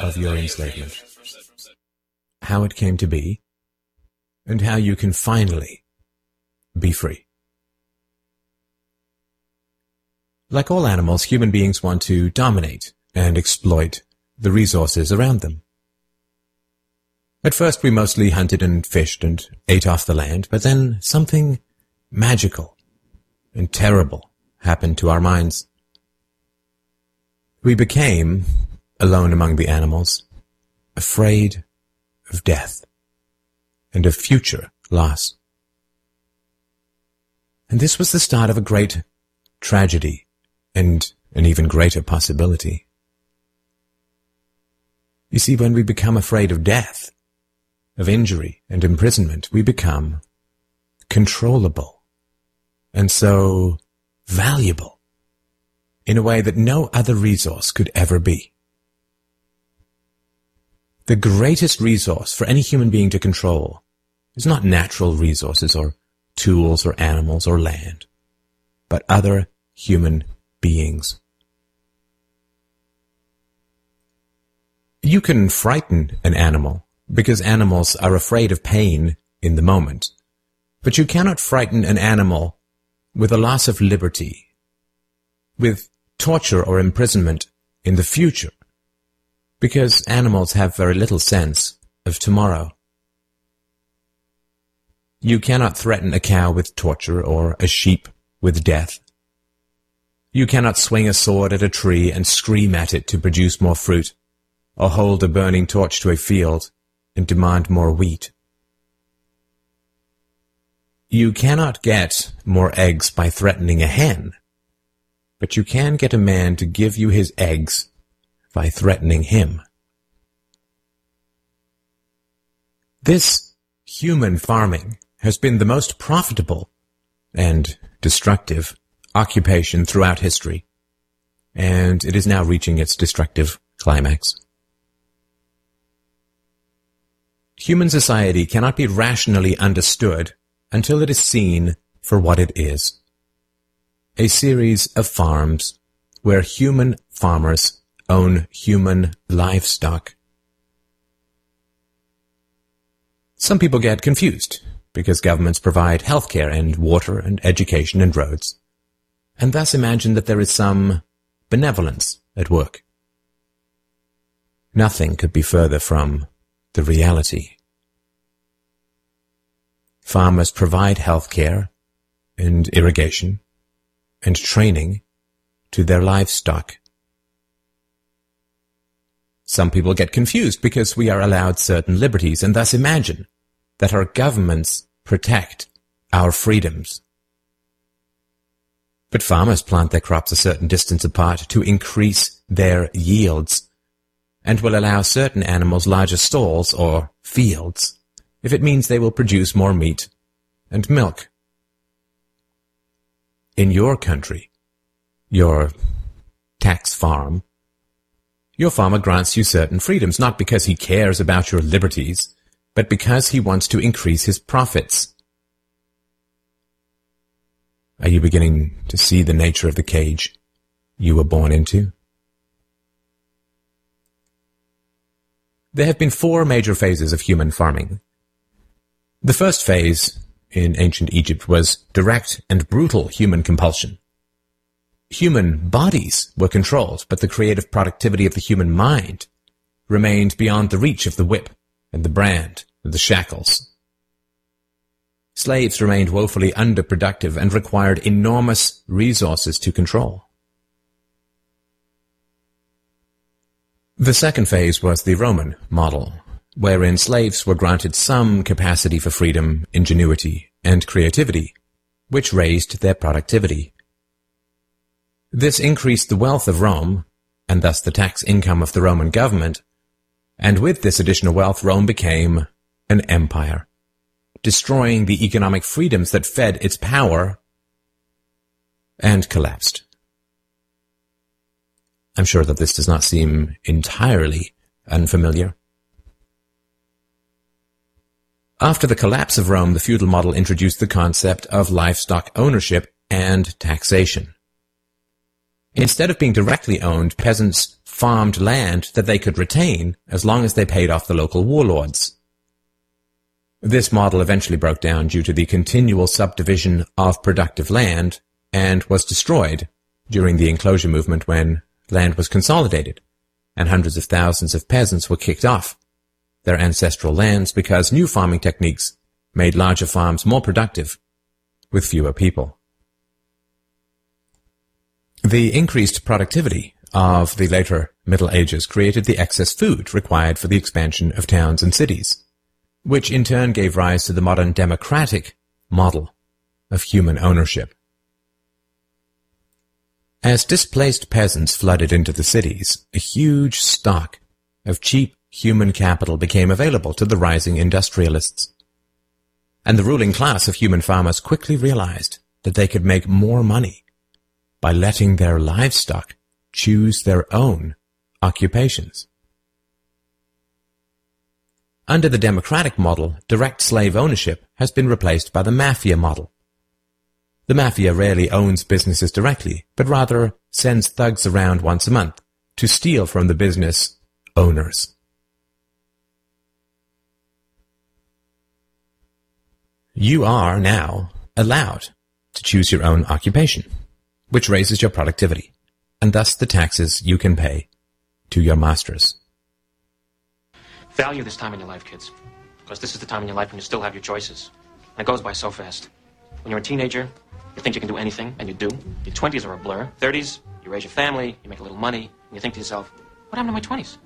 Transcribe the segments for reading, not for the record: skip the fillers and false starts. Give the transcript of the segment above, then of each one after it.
of your enslavement, how it came to be, and how you can finally be free. Like all animals, human beings want to dominate and exploit the resources around them. At first, we mostly hunted and fished and ate off the land, but then something magical and terrible happened to our minds. We became, alone among the animals, afraid of death and of future loss. And this was the start of a great tragedy and an even greater possibility. You see, when we become afraid of death, of injury and imprisonment, we become controllable and so valuable in a way that no other resource could ever be. The greatest resource for any human being to control is not natural resources or tools or animals or land, but other human beings. You can frighten an animal because animals are afraid of pain in the moment, but you cannot frighten an animal with a loss of liberty, with torture or imprisonment in the future, because animals have very little sense of tomorrow. You cannot threaten a cow with torture or a sheep with death. You cannot swing a sword at a tree and scream at it to produce more fruit, or hold a burning torch to a field and demand more wheat. You cannot get more eggs by threatening a hen, but you can get a man to give you his eggs by threatening him. This human farming has been the most profitable and destructive occupation throughout history, and it is now reaching its destructive climax. Human society cannot be rationally understood until it is seen for what it is: a series of farms where human farmers own human livestock. Some people get confused because governments provide healthcare and water and education and roads, and thus imagine that there is some benevolence at work. Nothing could be further from the reality. Farmers provide health care and irrigation and training to their livestock. Some people get confused because we are allowed certain liberties and thus imagine that our governments protect our freedoms. But farmers plant their crops a certain distance apart to increase their yields, and will allow certain animals larger stalls or fields if it means they will produce more meat and milk. In your country, your tax farm, your farmer grants you certain freedoms, not because he cares about your liberties, but because he wants to increase his profits. Are you beginning to see the nature of the cage you were born into? There have been four major phases of human farming. The first phase in ancient Egypt was direct and brutal human compulsion. Human bodies were controlled, but the creative productivity of the human mind remained beyond the reach of the whip and the brand and the shackles. Slaves remained woefully underproductive and required enormous resources to control. The second phase was the Roman model, wherein slaves were granted some capacity for freedom, ingenuity, and creativity, which raised their productivity. This increased the wealth of Rome, and thus the tax income of the Roman government, and with this additional wealth, Rome became an empire, destroying the economic freedoms that fed its power, and collapsed. I'm sure that this does not seem entirely unfamiliar. After the collapse of Rome, the feudal model introduced the concept of livestock ownership and taxation. Instead of being directly owned, peasants farmed land that they could retain as long as they paid off the local warlords. This model eventually broke down due to the continual subdivision of productive land and was destroyed during the enclosure movement when land was consolidated and hundreds of thousands of peasants were kicked off their ancestral lands because new farming techniques made larger farms more productive with fewer people. The increased productivity of the later Middle Ages created the excess food required for the expansion of towns and cities, which in turn gave rise to the modern democratic model of human ownership. As displaced peasants flooded into the cities, a huge stock of cheap human capital became available to the rising industrialists, and the ruling class of human farmers quickly realized that they could make more money by letting their livestock choose their own occupations. Under the democratic model, direct slave ownership has been replaced by the mafia model. The mafia rarely owns businesses directly, but rather sends thugs around once a month to steal from the business owners. You are now allowed to choose your own occupation, which raises your productivity, and thus the taxes you can pay to your masters. Value this time in your life, kids, because this is the time in your life when you still have your choices. And it goes by so fast. When you're a teenager, you think you can do anything, and you do. Your 20s are a blur. 30s, you raise your family, you make a little money, and you think to yourself, what happened to my 20s?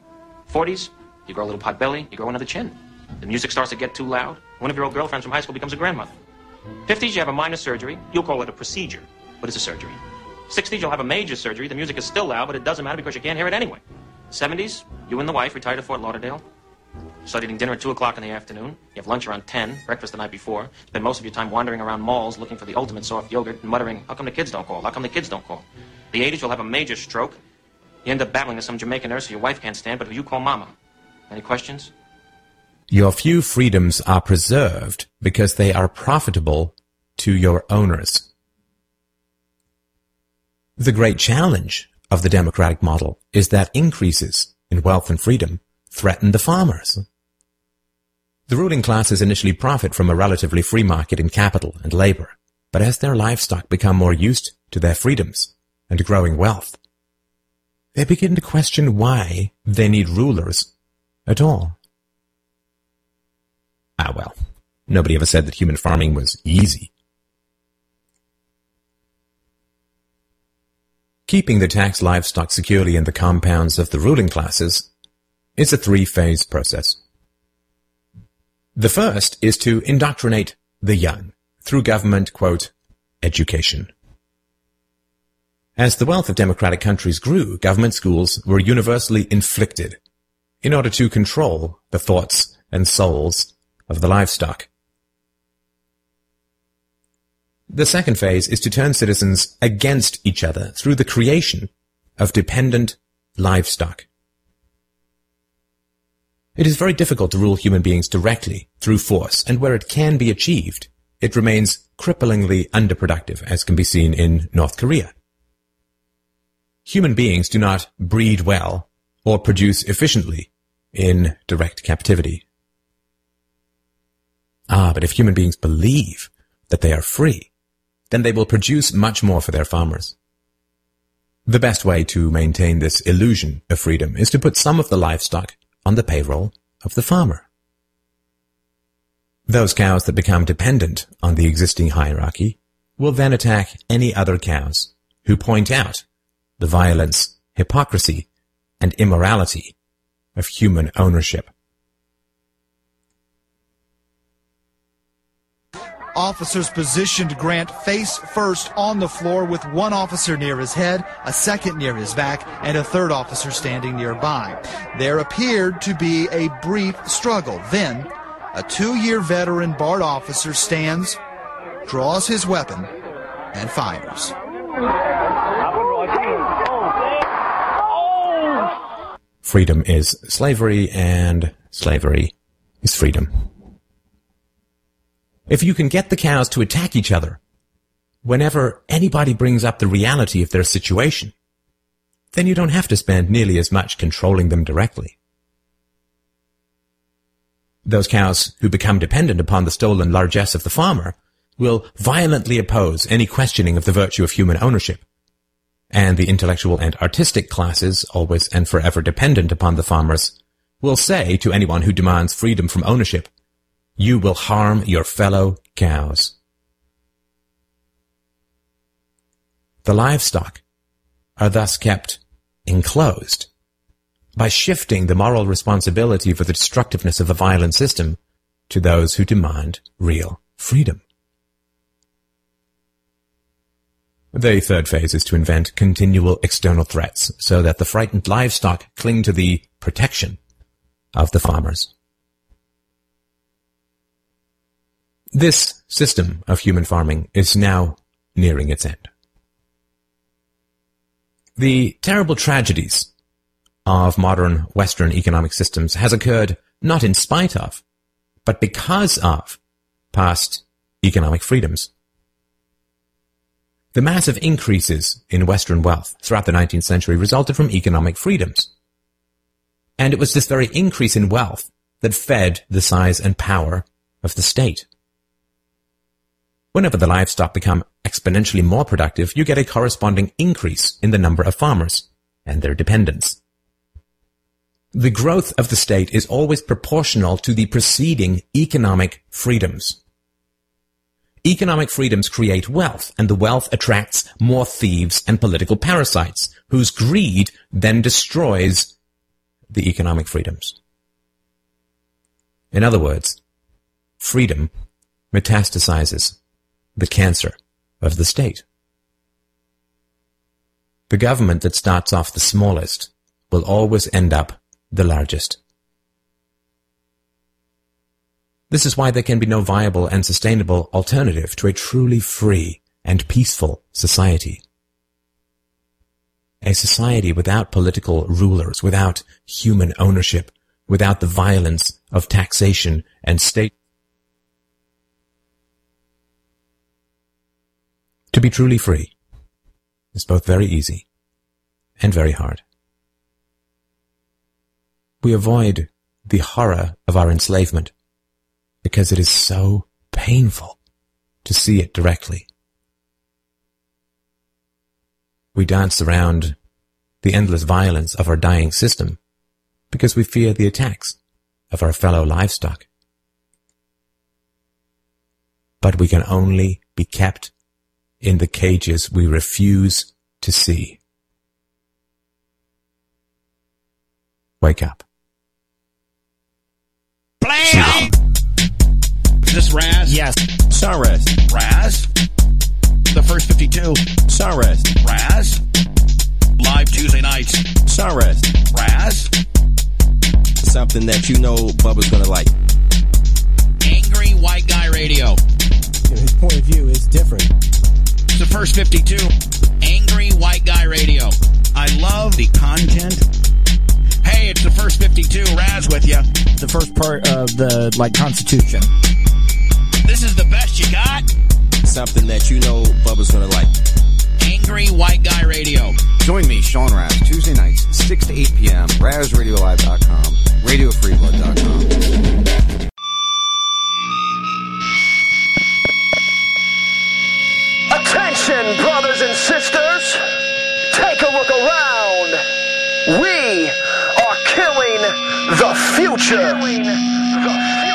40s, you grow a little pot belly, you grow another chin. The music starts to get too loud. One of your old girlfriends from high school becomes a grandmother. 50s, you have a minor surgery. You'll call it a procedure, but it's a surgery. 60s, you'll have a major surgery. The music is still loud, but it doesn't matter because you can't hear it anyway. 70s, you and the wife retire to Fort Lauderdale. Start eating dinner at 2 o'clock in the afternoon. You have lunch around 10, breakfast the night before. Spend most of your time wandering around malls looking for the ultimate soft yogurt and muttering, how come the kids don't call? How come the kids don't call? The 80s, you'll have a major stroke. You end up battling with some Jamaican nurse who your wife can't stand, but who you call mama. Any questions? Your few freedoms are preserved because they are profitable to your owners. The great challenge of the democratic model is that increases in wealth and freedom threaten the farmers. The ruling classes initially profit from a relatively free market in capital and labor, but as their livestock become more used to their freedoms and growing wealth, they begin to question why they need rulers at all. Ah well, nobody ever said that human farming was easy. Keeping the taxed livestock securely in the compounds of the ruling classes is a three-phase process. The first is to indoctrinate the young through government, quote, education. As the wealth of democratic countries grew, government schools were universally inflicted in order to control the thoughts and souls of the livestock. The second phase is to turn citizens against each other through the creation of dependent livestock. It is very difficult to rule human beings directly through force, and where it can be achieved, it remains cripplingly underproductive, as can be seen in North Korea. Human beings do not breed well or produce efficiently in direct captivity. Ah, but if human beings believe that they are free, then they will produce much more for their farmers. The best way to maintain this illusion of freedom is to put some of the livestock on the payroll of the farmer. Those cows that become dependent on the existing hierarchy will then attack any other cows who point out the violence, hypocrisy, and immorality of human ownership. Officers positioned Grant face first on the floor with one officer near his head, a second near his back, and a third officer standing nearby. There appeared to be a brief struggle. Then, a two-year veteran BART officer stands, draws his weapon, and fires. Freedom is slavery, and slavery is freedom. If you can get the cows to attack each other whenever anybody brings up the reality of their situation then you don't have to spend nearly as much controlling them directly. Those cows who become dependent upon the stolen largesse of the farmer will violently oppose any questioning of the virtue of human ownership, and the intellectual and artistic classes, always and forever dependent upon the farmers, will say to anyone who demands freedom from ownership, "You will harm your fellow cows." The livestock are thus kept enclosed. By shifting the moral responsibility for the destructiveness of the violent system to those who demand real freedom. The third phase is to invent continual external threats so that the frightened livestock cling to the protection of the farmers. This system of human farming is now nearing its end. The terrible tragedies of modern Western economic systems has occurred not in spite of, but because of past economic freedoms. The massive increases in Western wealth throughout the 19th century resulted from economic freedoms. And it was this very increase in wealth that fed the size and power of the state. Whenever the livestock become exponentially more productive, you get a corresponding increase in the number of farmers and their dependents. The growth of the state is always proportional to the preceding economic freedoms. Economic freedoms create wealth, and the wealth attracts more thieves and political parasites, whose greed then destroys the economic freedoms. In other words, freedom metastasizes the cancer of the state. The government that starts off the smallest will always end up the largest. This is why there can be no viable and sustainable alternative to a truly free and peaceful society. A society without political rulers, without human ownership, without the violence of taxation and state. To be truly free is both very easy and very hard. We avoid the horror of our enslavement because it is so painful to see it directly. We dance around the endless violence of our dying system because we fear the attacks of our fellow livestock. But we can only be kept in the cages we refuse to see. Wake up. Blam! Is this Raz? Yes. Star Raz. Raz? The First 52. Star Raz. Raz? Live Tuesday nights. Star Raz. Raz? Something that you know Bubba's gonna like. Angry White Guy Radio. His point of view is different. It's the First 52. Angry White Guy Radio. I love the content. Hey, it's the First 52. Raz with you. The first part of the, Constitution. This is the best you got? Something that you know Bubba's gonna like. Angry White Guy Radio. Join me, Sean Raz, Tuesday nights, 6 to 8 p.m., RazRadioLive.com, RadioFreeBlood.com. Attention, brothers and sisters. Take a look around. We are killing the future. Killing the future. Killing the future.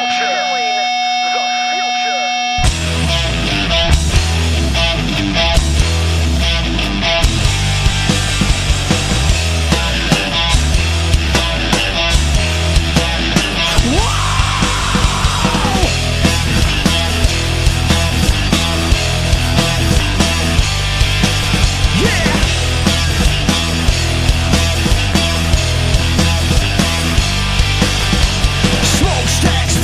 Wow! Yeah! Stacks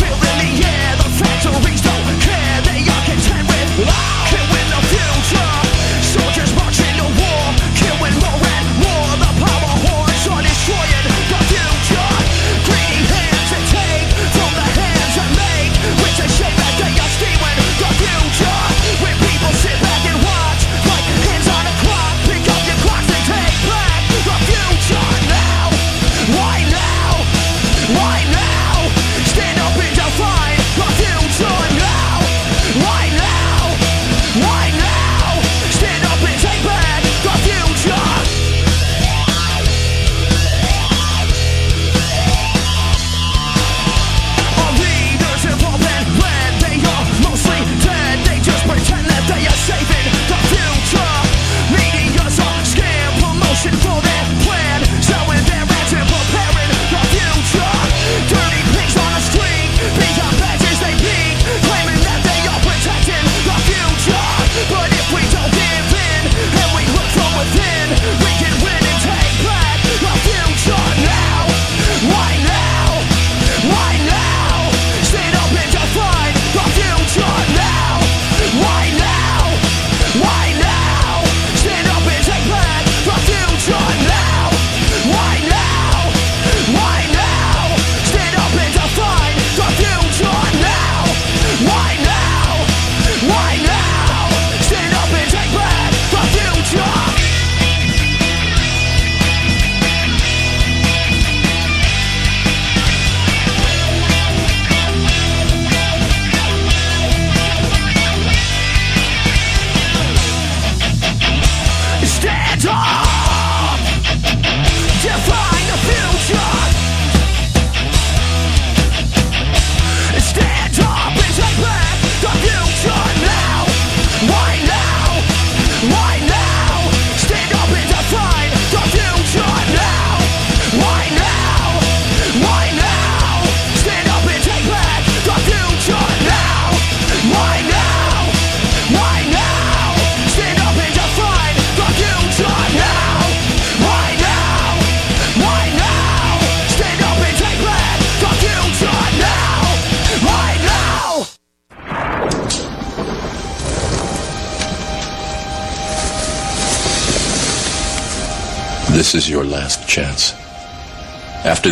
This is your last chance. After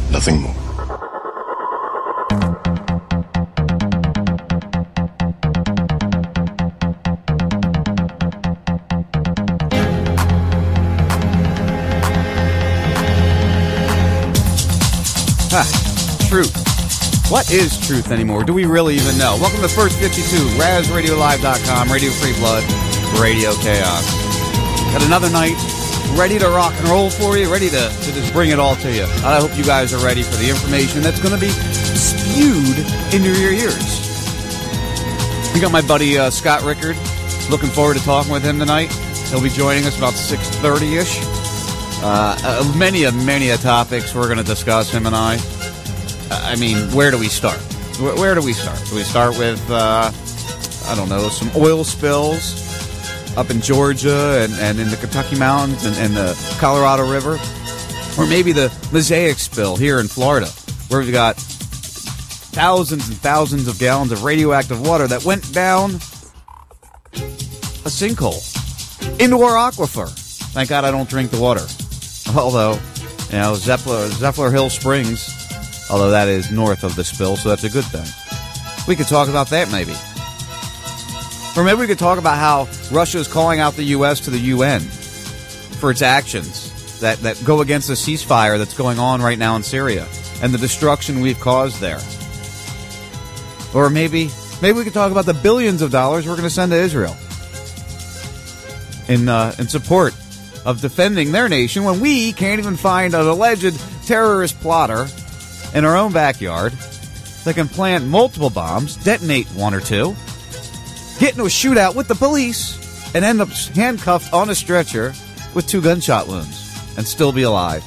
nothing more. Truth. What is truth anymore? Do we really even know? Welcome to First 52, RazRadioLive.com, Radio Free Blood, Radio Chaos. Got another night ready to rock and roll for you, ready to just bring it all to you. I hope you guys are ready for the information that's going to be spewed into your ears. We got my buddy Scott Rickard. Looking forward to talking with him tonight. He'll be joining us about 6:30-ish. Many topics we're going to discuss, him and I. I mean, where do we start? Where do we start? Do we start with, some oil spills up in Georgia and in the Kentucky Mountains and the Colorado River? Or maybe the mosaic spill here in Florida, where we've got thousands and thousands of gallons of radioactive water that went down a sinkhole into our aquifer. Thank God I don't drink the water. Although, you know, Zephyr Hill Springs... Although that is north of the spill, so that's a good thing. We could talk about that maybe. Or maybe we could talk about how Russia is calling out the U.S. to the UN for its actions that go against the ceasefire that's going on right now in Syria and the destruction we've caused there. Or maybe we could talk about the billions of dollars we're going to send to Israel in support of defending their nation when we can't even find an alleged terrorist plotter in our own backyard that can plant multiple bombs, detonate one or two, get into a shootout with the police, and end up handcuffed on a stretcher with 2 gunshot wounds and still be alive.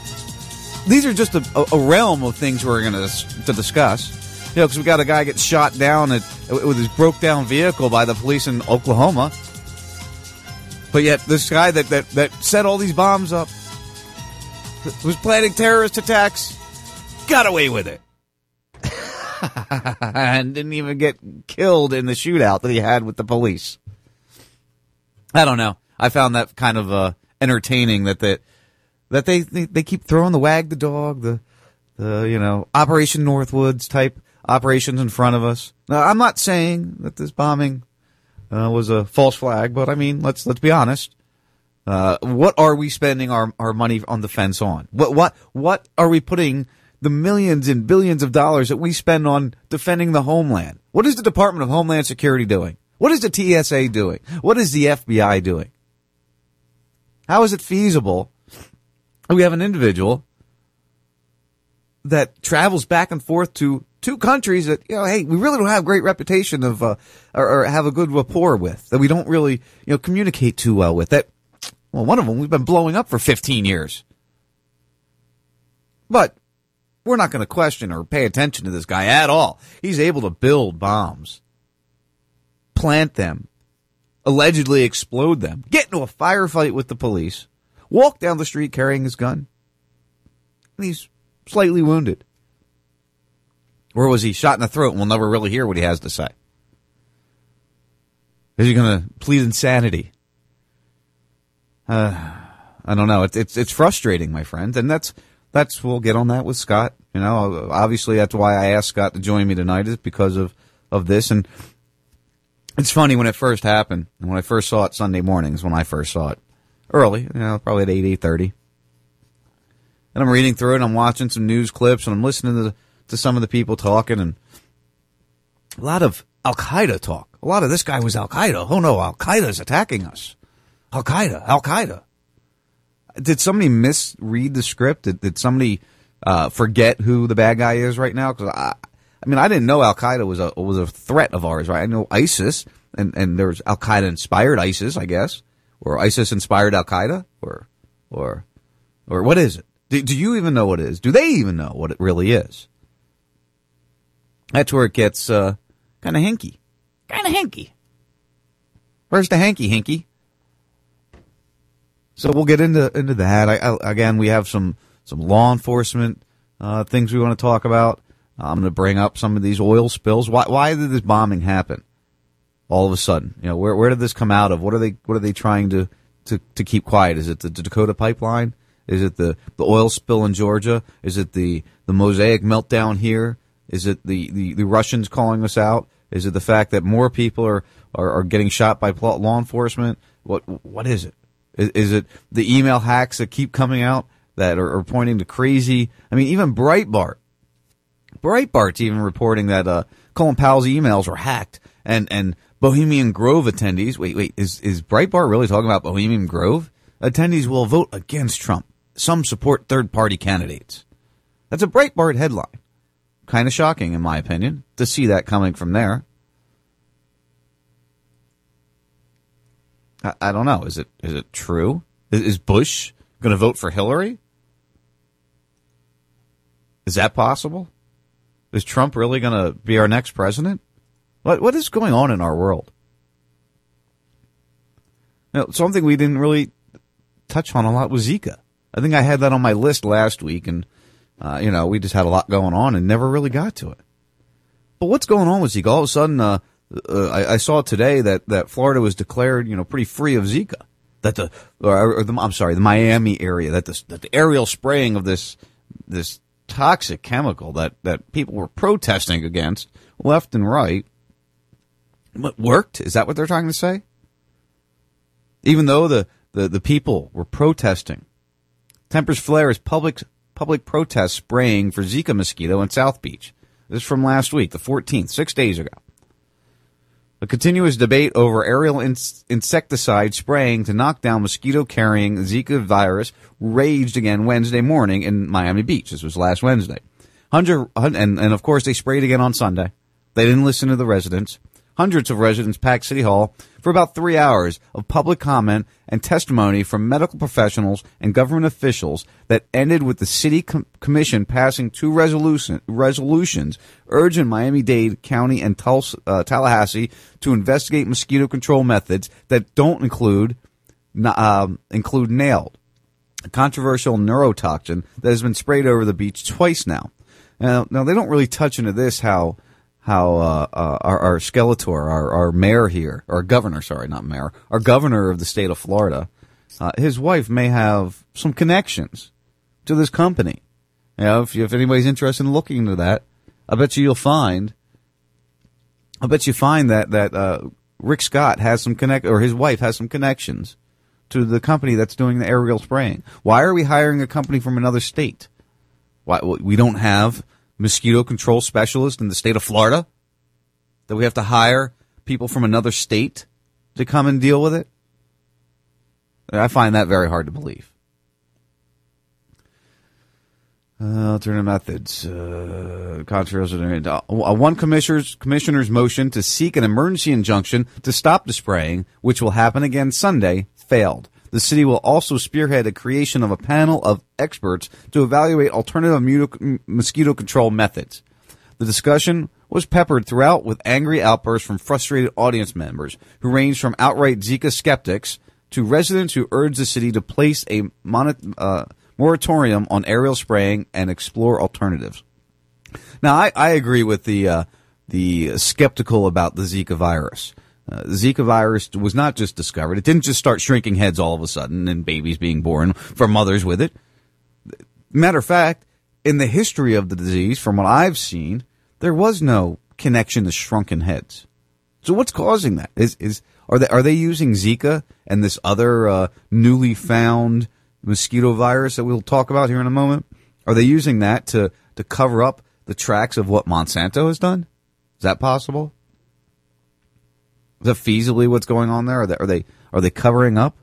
These are just a realm of things we're going to discuss. You know, because we got a guy gets shot down with his broke-down vehicle by the police in Oklahoma. But yet this guy that set all these bombs up, was planning terrorist attacks, got away with it and didn't even get killed in the shootout that he had with the police. I don't know. I found that kind of entertaining that they keep throwing the wag the dog, the Operation Northwoods type operations in front of us. Now, I'm not saying that this bombing was a false flag, but I mean, let's be honest. What are we spending our money on defense on? What are we putting the millions and billions of dollars that we spend on defending the homeland? What is the Department of Homeland Security doing? What is the TSA doing? What is the FBI doing? How is it feasible that we have an individual that travels back and forth to 2 countries that, you know, hey, we really don't have great reputation of, or have a good rapport with, that we don't really, you know, communicate too well with? That, well, one of them we've been blowing up for 15 years. But we're not going to question or pay attention to this guy at all. He's able to build bombs, plant them, allegedly explode them, get into a firefight with the police, walk down the street carrying his gun, and he's slightly wounded. Or was he shot in the throat and we'll never really hear what he has to say? Is he going to plead insanity? I don't know. It's frustrating, my friend, and we'll get on that with Scott. You know, obviously that's why I asked Scott to join me tonight, is because of this. And it's funny, when it first happened, and when I first saw it Sunday mornings, when I first saw it early, you know, probably at 8:30. And I'm reading through it, and I'm watching some news clips, and I'm listening to some of the people talking, and a lot of Al-Qaeda talk. A lot of this guy was Al-Qaeda. Oh no, Al-Qaeda's attacking us. Al-Qaeda, Al-Qaeda. Did somebody misread the script? Did somebody forget who the bad guy is right now? Because I didn't know Al Qaeda was a threat of ours. Right? I know ISIS, and there's Al Qaeda inspired ISIS, I guess, or ISIS inspired Al Qaeda, or Or what is it? Do you even know what it is? Do they even know what it really is? That's where it gets kind of hinky. Kind of hinky. Where's the hinky? So we'll get into that. Again, we have some law enforcement things we want to talk about. I'm going to bring up some of these oil spills. Why did this bombing happen all of a sudden? You know, where did this come out of? What are they trying to keep quiet? Is it the Dakota pipeline? Is it the oil spill in Georgia? Is it the mosaic meltdown here? Is it the Russians calling us out? Is it the fact that more people are getting shot by law enforcement? What is it? Is it the email hacks that keep coming out that are pointing to crazy? I mean, even Breitbart's even reporting that Colin Powell's emails were hacked and Bohemian Grove attendees. Wait, is Breitbart really talking about Bohemian Grove? Attendees will vote against Trump. Some support third-party candidates. That's a Breitbart headline. Kind of shocking, in my opinion, to see that coming from there. I don't know. Is it true? Is Bush going to vote for Hillary? Is that possible? Is Trump really going to be our next president? What is going on in our world? Now, something we didn't really touch on a lot was Zika. I think I had that on my list last week, and we just had a lot going on and never really got to it. But what's going on with Zika? All of a sudden, I saw today that Florida was declared, pretty free of Zika. That the Miami area, that the aerial spraying of this toxic chemical that people were protesting against left and right, what worked? Is that what they're trying to say? Even though the people were protesting, tempers flare as public protest spraying for Zika mosquito in South Beach. This is from last week, the 14th, 6 days ago. A continuous debate over aerial insecticide spraying to knock down mosquito-carrying Zika virus raged again Wednesday morning in Miami Beach. This was last Wednesday. And of course, they sprayed again on Sunday. They didn't listen to the residents. Hundreds of residents packed City Hall for about 3 hours of public comment and testimony from medical professionals and government officials that ended with the city commission passing two resolutions urging Miami-Dade County and Tallahassee to investigate mosquito control methods that don't include nailed, a controversial neurotoxin that has been sprayed over the beach twice now. Now they don't really touch into this how our Skeletor, our mayor here, our governor, sorry, not mayor, our governor of the state of Florida, his wife may have some connections to this company. If anybody's interested in looking into that, I bet you find that Rick Scott has some his wife has some connections to the company that's doing the aerial spraying. Why are we hiring a company from another state? Why we don't have mosquito control specialist in the state of Florida, that we have to hire people from another state to come and deal with it? I find that very hard to believe. Alternative methods. One commissioner's motion to seek an emergency injunction to stop the spraying, which will happen again Sunday, failed. The city will also spearhead the creation of a panel of experts to evaluate alternative mosquito control methods. The discussion was peppered throughout with angry outbursts from frustrated audience members who ranged from outright Zika skeptics to residents who urged the city to place a moratorium on aerial spraying and explore alternatives. Now, I agree with the skeptical about the Zika virus. The Zika virus was not just discovered. It didn't just start shrinking heads all of a sudden and babies being born from mothers with it. Matter of fact, in the history of the disease, from what I've seen, there was no connection to shrunken heads. So what's causing that? Are they using Zika and this other newly found mosquito virus that we'll talk about here in a moment? Are they using that to cover up the tracks of what Monsanto has done? Is that possible? Is that feasibly what's going on there? Are they covering up?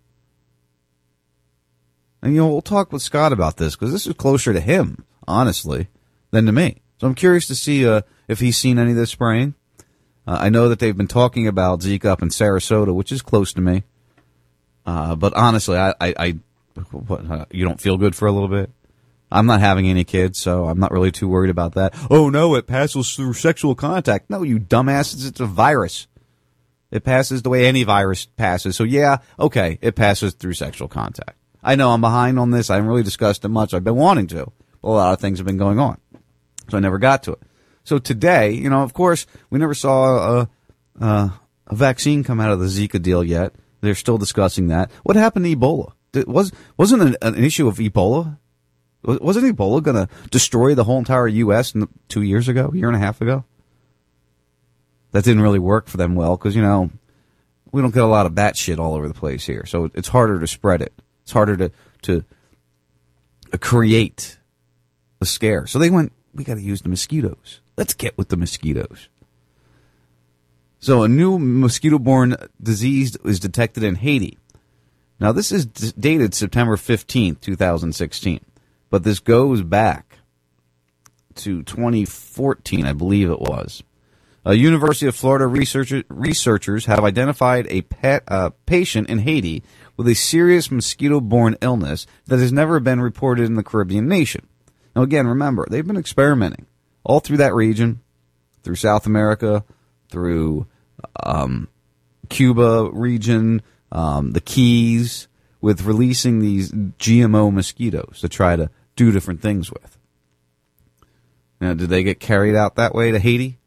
And we'll talk with Scott about this because this is closer to him, honestly, than to me. So I'm curious to see if he's seen any of this spraying. I know that they've been talking about Zika up in Sarasota, which is close to me. But honestly, I you don't feel good for a little bit? I'm not having any kids, so I'm not really too worried about that. Oh, no, it passes through sexual contact. No, you dumbasses, it's a virus. It passes the way any virus passes. So, yeah, okay, it passes through sexual contact. I know I'm behind on this. I haven't really discussed it much. I've been wanting to. But a lot of things have been going on. So I never got to it. So today, you know, of course, we never saw a vaccine come out of the Zika deal yet. They're still discussing that. What happened to Ebola? Wasn't an issue of Ebola? Wasn't Ebola going to destroy the whole entire U.S. 2 years ago, a year and a half ago? That didn't really work for them well because, you know, we don't get a lot of bat shit all over the place here. So it's harder to spread it. It's harder to create a scare. So they went, we got to use the mosquitoes. Let's get with the mosquitoes. So a new mosquito-borne disease is detected in Haiti. Now, this is dated September 15th, 2016. But this goes back to 2014, I believe it was. University of Florida researchers have identified a patient in Haiti with a serious mosquito-borne illness that has never been reported in the Caribbean nation. Now, again, remember, they've been experimenting all through that region, through South America, through Cuba region, the Keys, with releasing these GMO mosquitoes to try to do different things with. Now, did they get carried out that way to Haiti?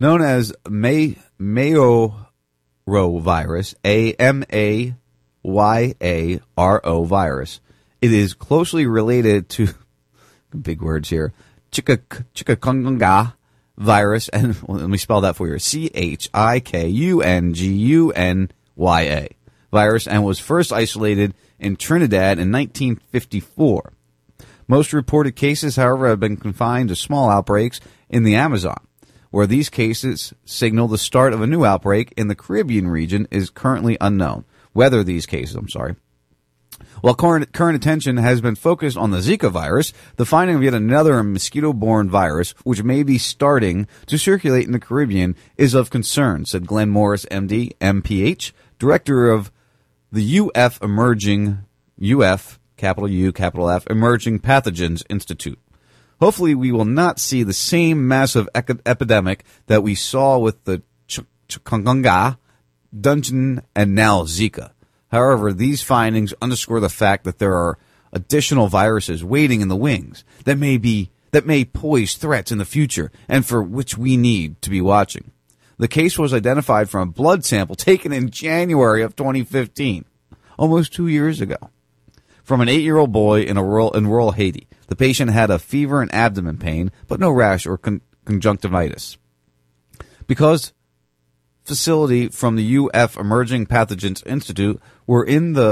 Known as Mayorovirus, A-M-A-Y-A-R-O virus, it is closely related to, big words here, chikungunya virus, and well, let me spell that for you, C-H-I-K-U-N-G-U-N-Y-A virus, and was first isolated in Trinidad in 1954. Most reported cases, however, have been confined to small outbreaks in the Amazon, where these cases signal the start of a new outbreak in the Caribbean region is currently unknown. Whether these cases, While current attention has been focused on the Zika virus, the finding of yet another mosquito-borne virus, which may be starting to circulate in the Caribbean, is of concern, said Glenn Morris, MD, MPH, director of the UF Emerging Pathogens Institute. Hopefully we will not see the same massive epidemic that we saw with the chikungunya, dungeon, and now Zika. However, these findings underscore the fact that there are additional viruses waiting in the wings that may pose threats in the future and for which we need to be watching. The case was identified from a blood sample taken in January of 2015, almost 2 years ago, from an 8-year-old boy in rural Haiti. The patient had a fever and abdomen pain, but no rash or conjunctivitis. Because facility from the UF Emerging Pathogens Institute were in the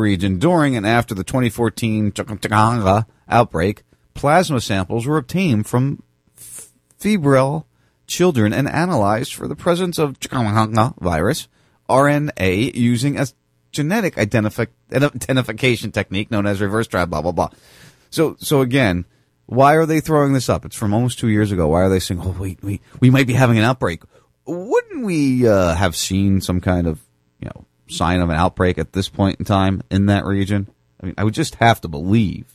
region during and after the 2014 chikungunya outbreak. Plasma samples were obtained from febrile children and analyzed for the presence of chikungunya virus RNA using a genetic identification technique known as reverse drive, blah, blah, blah. So again, why are they throwing this up? It's from almost 2 years ago. Why are they saying, oh, wait, we might be having an outbreak? Wouldn't we have seen some kind of, you know, sign of an outbreak at this point in time in that region? I mean, I would just have to believe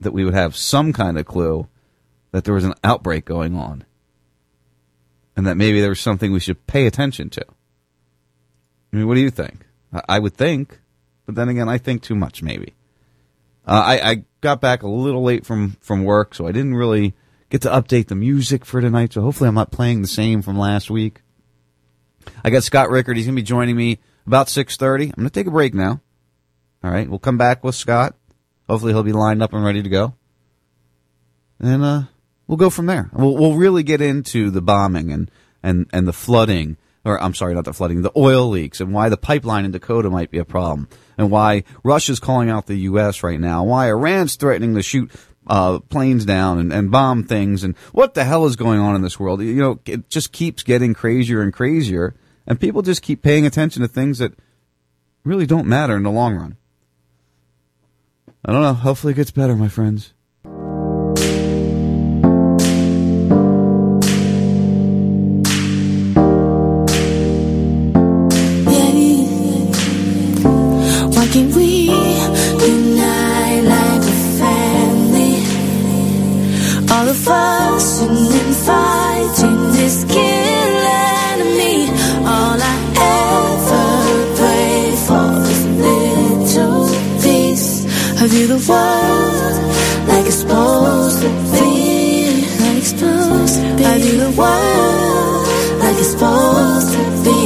that we would have some kind of clue that there was an outbreak going on and that maybe there was something we should pay attention to. I mean, what do you think? I would think, but then again, I think too much maybe. I got back a little late from work, so I didn't really get to update the music for tonight, so hopefully I'm not playing the same from last week. I got Scott Rickard. He's going to be joining me about 6:30. I'm going to take a break now. All right, we'll come back with Scott. Hopefully he'll be lined up and ready to go. And we'll go from there. We'll really get into the bombing and the flooding. Or, I'm sorry, not the flooding, the oil leaks, and why the pipeline in Dakota might be a problem, and why Russia's calling out the U.S. right now, why Iran's threatening to shoot planes down and bomb things, and what the hell is going on in this world? You know, it just keeps getting crazier and crazier, and people just keep paying attention to things that really don't matter in the long run. I don't know. Hopefully it gets better, my friends. the world like it's supposed to be. Like it's supposed to be. I do the world like it's supposed to be.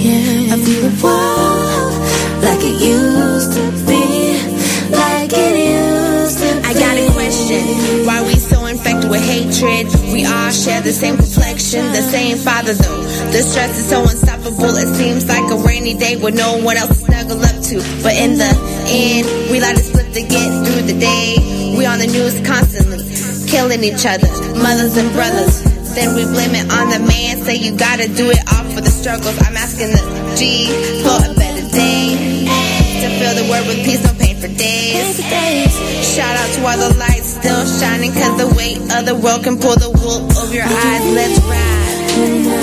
Yeah, I do the world like it used to be. Like it used to be. I got a question. Why we so infected with hatred? We all share the same complexion, the same father though. The stress is so unstoppable. It seems like a rainy day with no one else to snuggle up to. But in the end, we like to split to get through the day. We on the news constantly, killing each other, mothers and brothers. Then we blame it on the man. Say you gotta do it all for the struggles. I'm asking the G for a better day, to fill the world with peace, no pain for days. Shout out to all the lights still shining, cause the weight of the world can pull the wool over your eyes. Let's ride.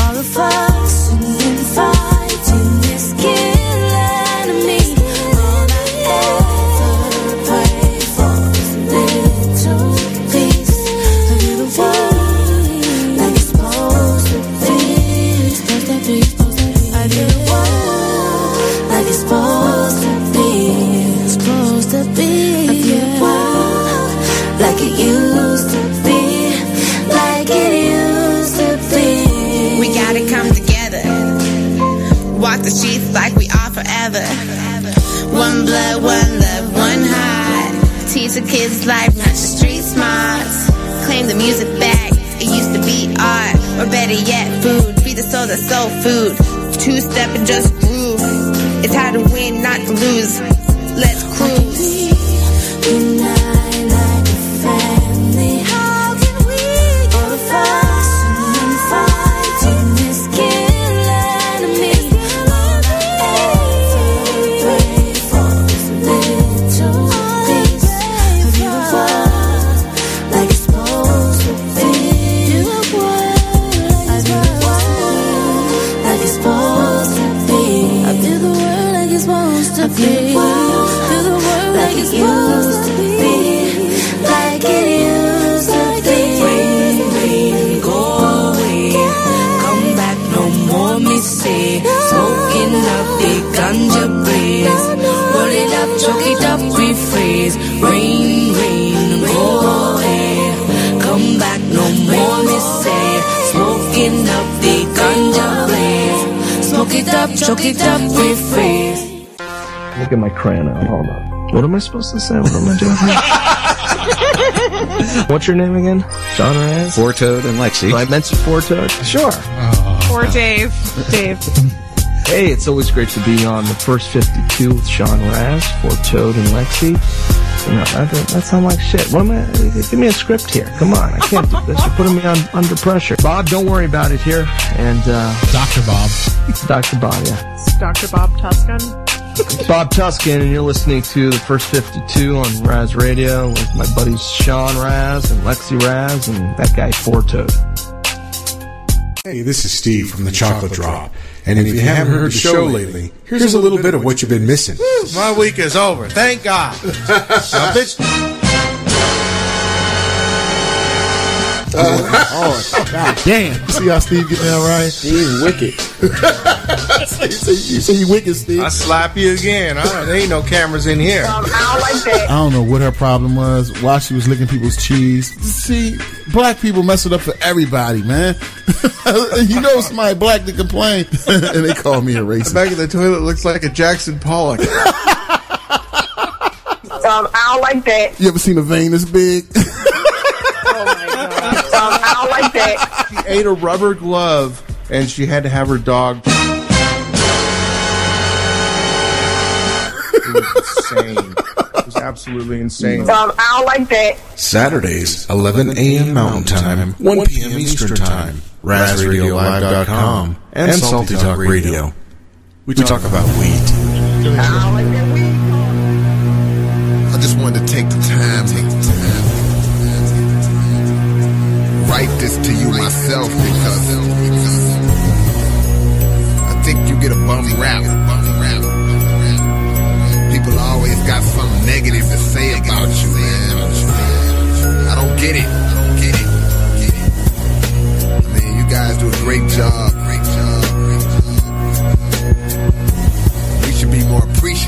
All of us in the fight, in this killing enemy. All I ever pray for is a little peace. A little world like it's supposed to be. A little world like it's supposed to be. It's supposed to be. A little world like it used to be. The streets like we are forever. One blood, one love, one heart. Teach the kids life, not just street smarts. Claim the music back, it used to be art. Or better yet, food. Be the soul that sold food. Two-step and just groove. It's how to win, not to lose. Let's cruise. Unite like a family. How can we all of us unify in this game? Choke it up, be free. Look at my crayon out. Hold on. What am I supposed to say? What am I doing? What's your name again? John Raz? Four Toad and Lexi. So I mentioned Four Toad? Sure. Or Dave. Dave. Hey, it's always great to be on the First 52 with John Raz, Four Toad, and Lexi. You know, that sounds like shit. What am I? Give me a script here. Come on, I can't do this. You're putting me under pressure. Bob, don't worry about it here. And Dr. Bob. Dr. Bob, yeah. It's Dr. Bob Tuscan. It's Bob Tuscan, and you're listening to the First 52 on Raz Radio with my buddies Sean Raz and Lexi Raz and that guy Four Toad. Hey, this is Steve from the Chocolate Drop. And if you haven't heard the show lately, here's a little bit of what you've been missing. My week is over. Thank God. Oh, God damn. See how Steve get down right? Steve wicked. So you wicked, Steve. I slap you again. There ain't no cameras in here. I don't like that. I don't know what her problem was, why she was licking people's cheese. See, black people mess it up for everybody, man. You know somebody black to complain. And they call me a racist. The back of the toilet looks like a Jackson Pollock. I don't like that. You ever seen a vein this big? I don't like that. She ate a rubber glove, and she had to have her dog. It was insane. It was absolutely insane. I don't like that. Saturdays, 11 a.m. Mountain Time, 1 p.m. Eastern Time, RazRadioLive.com, and Salty Talk Radio. We talk about weed. I don't like that weed. I just wanted to take the time. Write this to you myself because I think you get a bum rap. People always got something negative to say about you, man. I don't get it. I mean, you guys do a great job.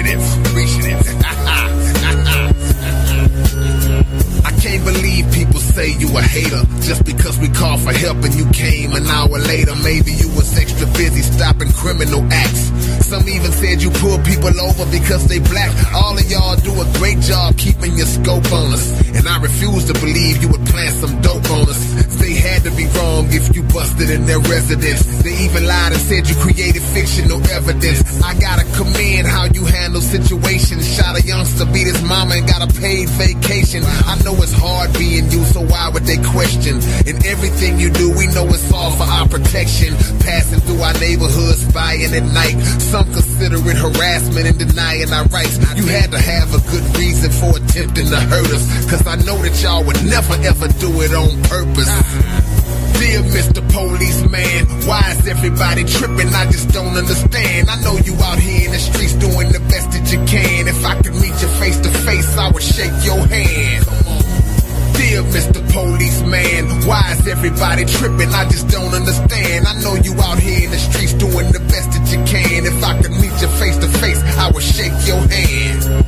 I can't believe people say you a hater just because we call for help and you came an hour later. Maybe you was extra busy stopping criminal acts. Some even said you pull people over because they black. All of y'all do a great job keeping your scope on us, and I refuse to believe you would plant some dope on us. They had to be wrong if you busted in their residence. They even lied and said you created fictional evidence. I gotta commend how you handle situations. Shot a youngster, beat his mama, and got a paid vacation. I know it's hard being you, so why would they question? In everything you do, we know it's all for our protection. Passing through our neighborhoods, spying at night. Some consider it harassment and denying our rights. You had to have a good reason for attempting to hurt us, cause I know that y'all would never ever do it on purpose. Dear Mr. Policeman, why is everybody tripping? I just don't understand. I know you out here in the streets doing the best that you can. If I could meet you face to face, I would shake your hand. Dear Mr. Policeman, why is everybody tripping? I just don't understand. I know you out here in the streets doing the best that you can. If I could meet you face to face, I would shake your hand.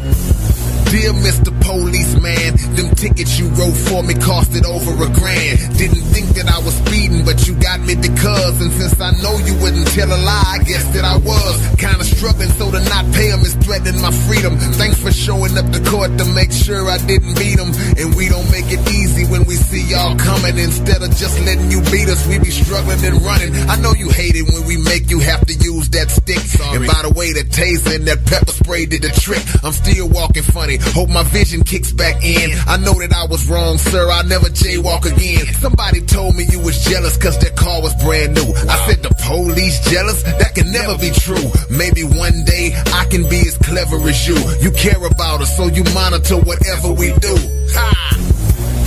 Dear Mr. Policeman, them tickets you wrote for me costed over $1,000. Didn't think that I was speeding, but you got me because, and since I know you wouldn't tell a lie, I guess that I was. Kinda struggling, so to not pay them is threatening my freedom. Thanks for showing up to court to make sure I didn't beat them. And we don't make it easy when we see y'all coming. Instead of just letting you beat us, we be struggling and running. I know you hate it when we make you have to use that stick. Sorry. And by the way, that taser and that pepper spray did the trick. I'm still walking funny. Hope my vision kicks back in. I know that I was wrong, sir. I'll never jaywalk again. Somebody told me you was jealous cause that car was brand new. Wow. I said the police jealous? That can never be true. Maybe one day I can be as clever as you. You care about us, so you monitor whatever we do. Ha!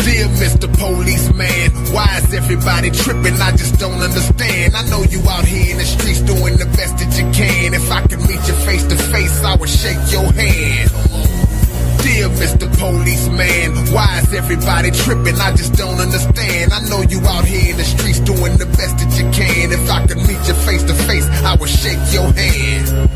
Dear Mr. Policeman, why is everybody tripping? I just don't understand. I know you out here in the streets doing the best that you can. If I could meet you face to face, I would shake your hand. Dear Mr. Policeman, why is everybody tripping? I just don't understand. I know you out here in the streets doing the best that you can. If I could meet you face to face, I would shake your hand.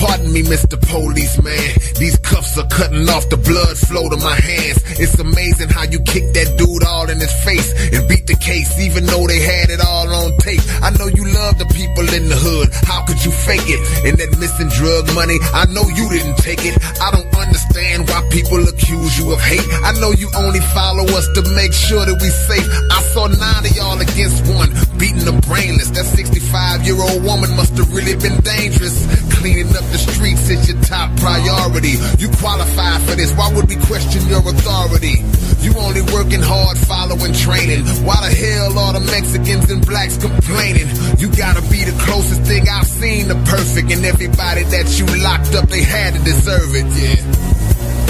Pardon me, Mr. Policeman. These cuffs are cutting off the blood flow to my hands. It's amazing how you kicked that dude all in his face and beat the case even though they had it all on tape. I know you love the people in the hood. How could you fake it? And that missing drug money, I know you didn't take it. I don't understand why people accuse you of hate. I know you only follow us to make sure that we safe. I saw 9 of y'all against 1, beating them brainless. That 65-year-old woman must have really been dangerous. Cleaning up the streets is your top priority. You qualify for this. Why would we question your authority? You only working hard, following training. Why the hell are the Mexicans and blacks complaining? You gotta be the closest thing I've seen to perfect, and everybody that you locked up, they had to deserve it. Yeah.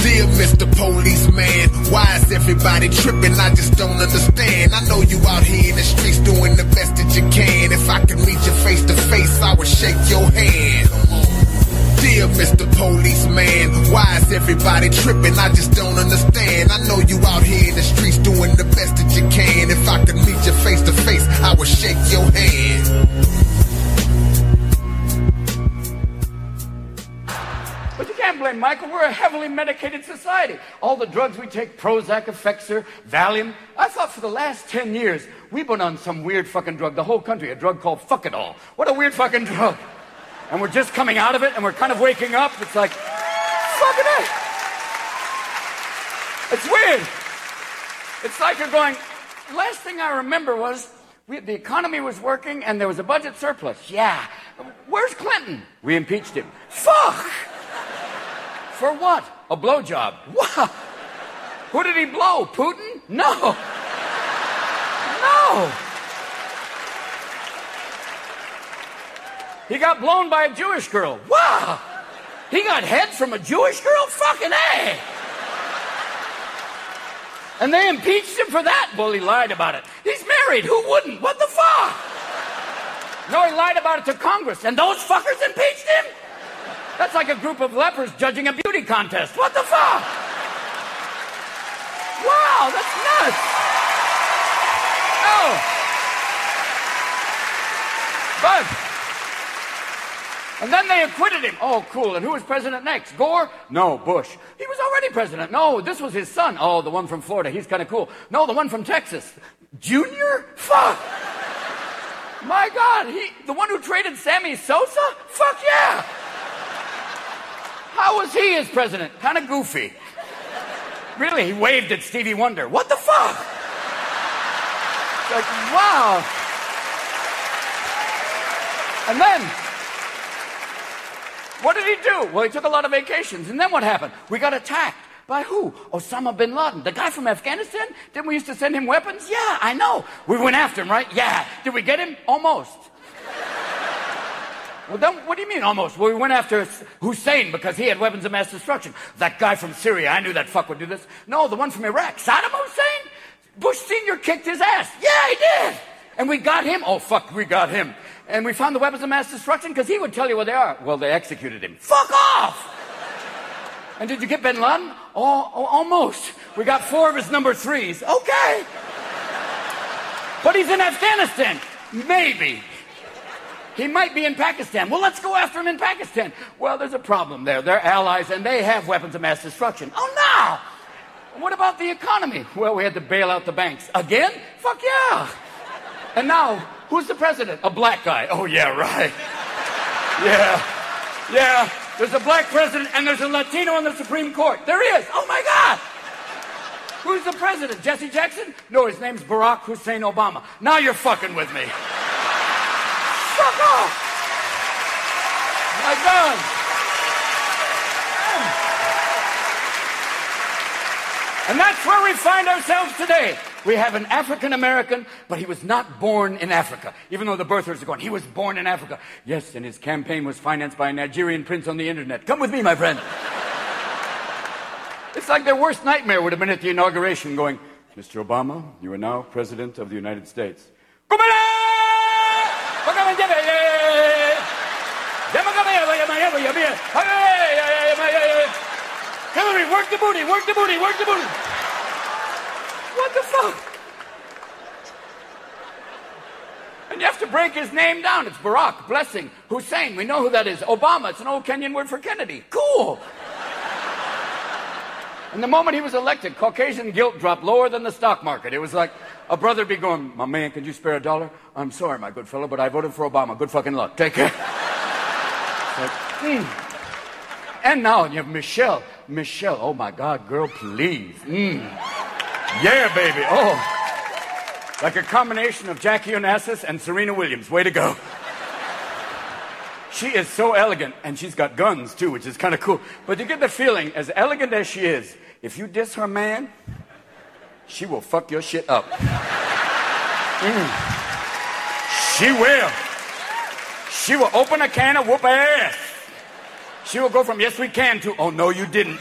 Dear Mr. Policeman, why is everybody tripping? I just don't understand. I know you out here in the streets doing the best that you can. If I could meet you face to face, I would shake your hand. Dear Mr. Policeman, why is everybody tripping? I just don't understand. I know you out here in the streets doing the best that you can. If I could meet you face to face, I would shake your hand. But you can't blame Michael. We're a heavily medicated society. All the drugs we take, Prozac, Effexor, Valium. I thought for the last 10 years, we've been on some weird fucking drug, the whole country, a drug called Fuck It All. What a weird fucking drug. And we're just coming out of it, and we're kind of waking up. It's like, fuck it. It's weird. It's like you're going, last thing I remember was the economy was working, and there was a budget surplus. Yeah. Where's Clinton? We impeached him. Fuck. For what? A blowjob. What? Who did he blow? Putin? No. No. He got blown by a Jewish girl. Wow. He got head from a Jewish girl? Fucking A. And they impeached him for that? Well, he lied about it. He's married. Who wouldn't? What the fuck? No, he lied about it to Congress. And those fuckers impeached him? That's like a group of lepers judging a beauty contest. What the fuck? Wow, that's nuts. Oh. But And then they acquitted him. Oh, cool. And who was president next? Gore? No, Bush. He was already president. No, this was his son. Oh, the one from Florida. He's kind of cool. No, the one from Texas. Junior? Fuck. My God, the one who traded Sammy Sosa? Fuck yeah. How was he as president? Kind of goofy. Really, he waved at Stevie Wonder. What the fuck? It's like, wow. And then, what did he do? Well, he took a lot of vacations. And then what happened? We got attacked. By who? Osama bin Laden. The guy from Afghanistan? Didn't we used to send him weapons? Yeah, I know. We went after him, right? Yeah. Did we get him? Almost. Well, then, what do you mean almost? Well, we went after Hussein because he had weapons of mass destruction. That guy from Syria. I knew that fuck would do this. No, the one from Iraq. Saddam Hussein? Bush Sr. kicked his ass. Yeah, he did. And we got him. Oh, fuck, we got him. And we found the weapons of mass destruction because he would tell you where they are. Well, they executed him. Fuck off! And did you get bin Laden? Oh, almost. We got four of his number threes. Okay. But he's in Afghanistan. Maybe. He might be in Pakistan. Well, let's go after him in Pakistan. Well, there's a problem there. They're allies, and they have weapons of mass destruction. Oh, no. What about the economy? Well, we had to bail out the banks. Again? Fuck yeah. And now, who's the president? A black guy. Oh, yeah, right. Yeah. Yeah. There's a black president, and there's a Latino on the Supreme Court. There he is. Oh, my God. Who's the president? Jesse Jackson? No, his name's Barack Hussein Obama. Now you're fucking with me. Fuck off. My God. And that's where we find ourselves today. We have an African-American, but he was not born in Africa. Even though the birthers are going, he was born in Africa. Yes, and his campaign was financed by a Nigerian prince on the internet. Come with me, my friend. It's like their worst nightmare would have been at the inauguration going, Mr. Obama, you are now president of the United States. Hillary, work the booty, work the booty, work the booty. What the fuck? And you have to break his name down. It's Barack, blessing, Hussein. We know who that is. Obama, it's an old Kenyan word for Kennedy. Cool. And the moment he was elected, Caucasian guilt dropped lower than the stock market. It was like a brother be going, my man, could you spare a dollar? I'm sorry, my good fellow, but I voted for Obama. Good fucking luck. Take care. Like, And now you have Michelle. Michelle, oh my God, girl, please. Yeah, baby. Oh, like a combination of Jackie Onassis and Serena Williams. Way to go. She is so elegant, and she's got guns, too, which is kind of cool. But you get the feeling, as elegant as she is, if you diss her man, she will fuck your shit up. She will. She will open a can of whoop ass. She will go from, yes, we can, to, oh, no, you didn't.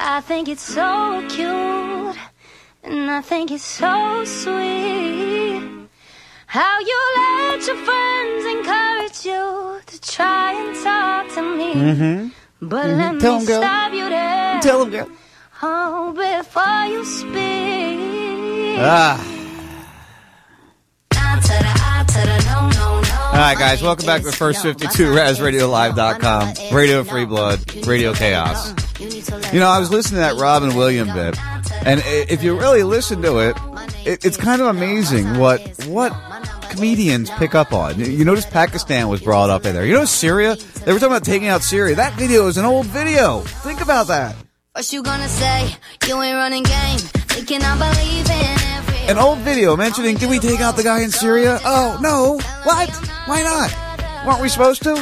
I think it's so cute, and I think it's so sweet, how you let your friends encourage you to try and talk to me, but let me stop you there, tell them, girl, oh, before you speak. Alright guys, welcome back to the first 52, RazRadioLive.com, Radio Free Blood, Radio Chaos. You know, I was listening to that Robin Williams bit, and if you really listen to it, it's kind of amazing what comedians pick up on. You notice Pakistan was brought up in there. You know Syria? They were talking about taking out Syria. That video is an old video. Think about that. What you gonna say? You ain't running game. Thinking I believe in an old video mentioning, did we take out the guy in Syria? Oh, no. What? Why not? Weren't we supposed to?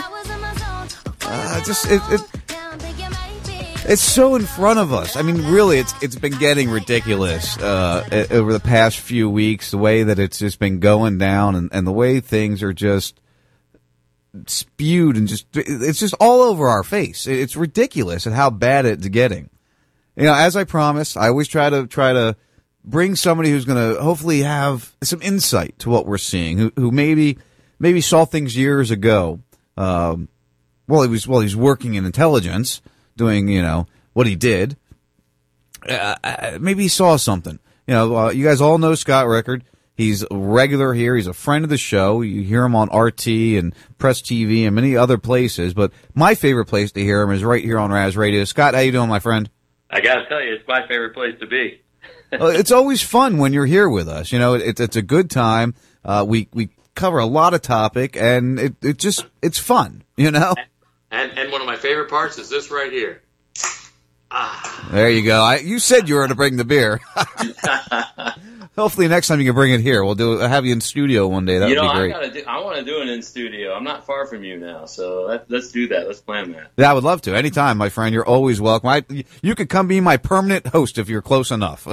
It's so in front of us. I mean, really, it's been getting ridiculous over the past few weeks, the way that it's just been going down and the way things are just spewed and just, it's just all over our face. It's ridiculous at how bad it's getting. You know, as I promised, I always try to bring somebody who's going to hopefully have some insight to what we're seeing, who maybe saw things years ago while he was working in intelligence, doing, you know, what he did, maybe he saw something. You know, you guys all know Scott Rickard. He's regular here. He's a friend of the show. You hear him on RT and Press TV and many other places. But my favorite place to hear him is right here on Raz Radio. Scott, how you doing, my friend? I got to tell you, it's my favorite place to be. It's always fun when you're here with us. You know, it's a good time. We cover a lot of topic, and it's fun, you know? And one of my favorite parts is this right here. Ah. There you go. You said you were going to bring the beer. Hopefully next time you can bring it here. We'll have you in studio one day. That would be great. I want to do it in studio. I'm not far from you now, so let's do that. Let's plan that. Yeah, I would love to. Anytime, my friend. You're always welcome. You could come be my permanent host if you're close enough.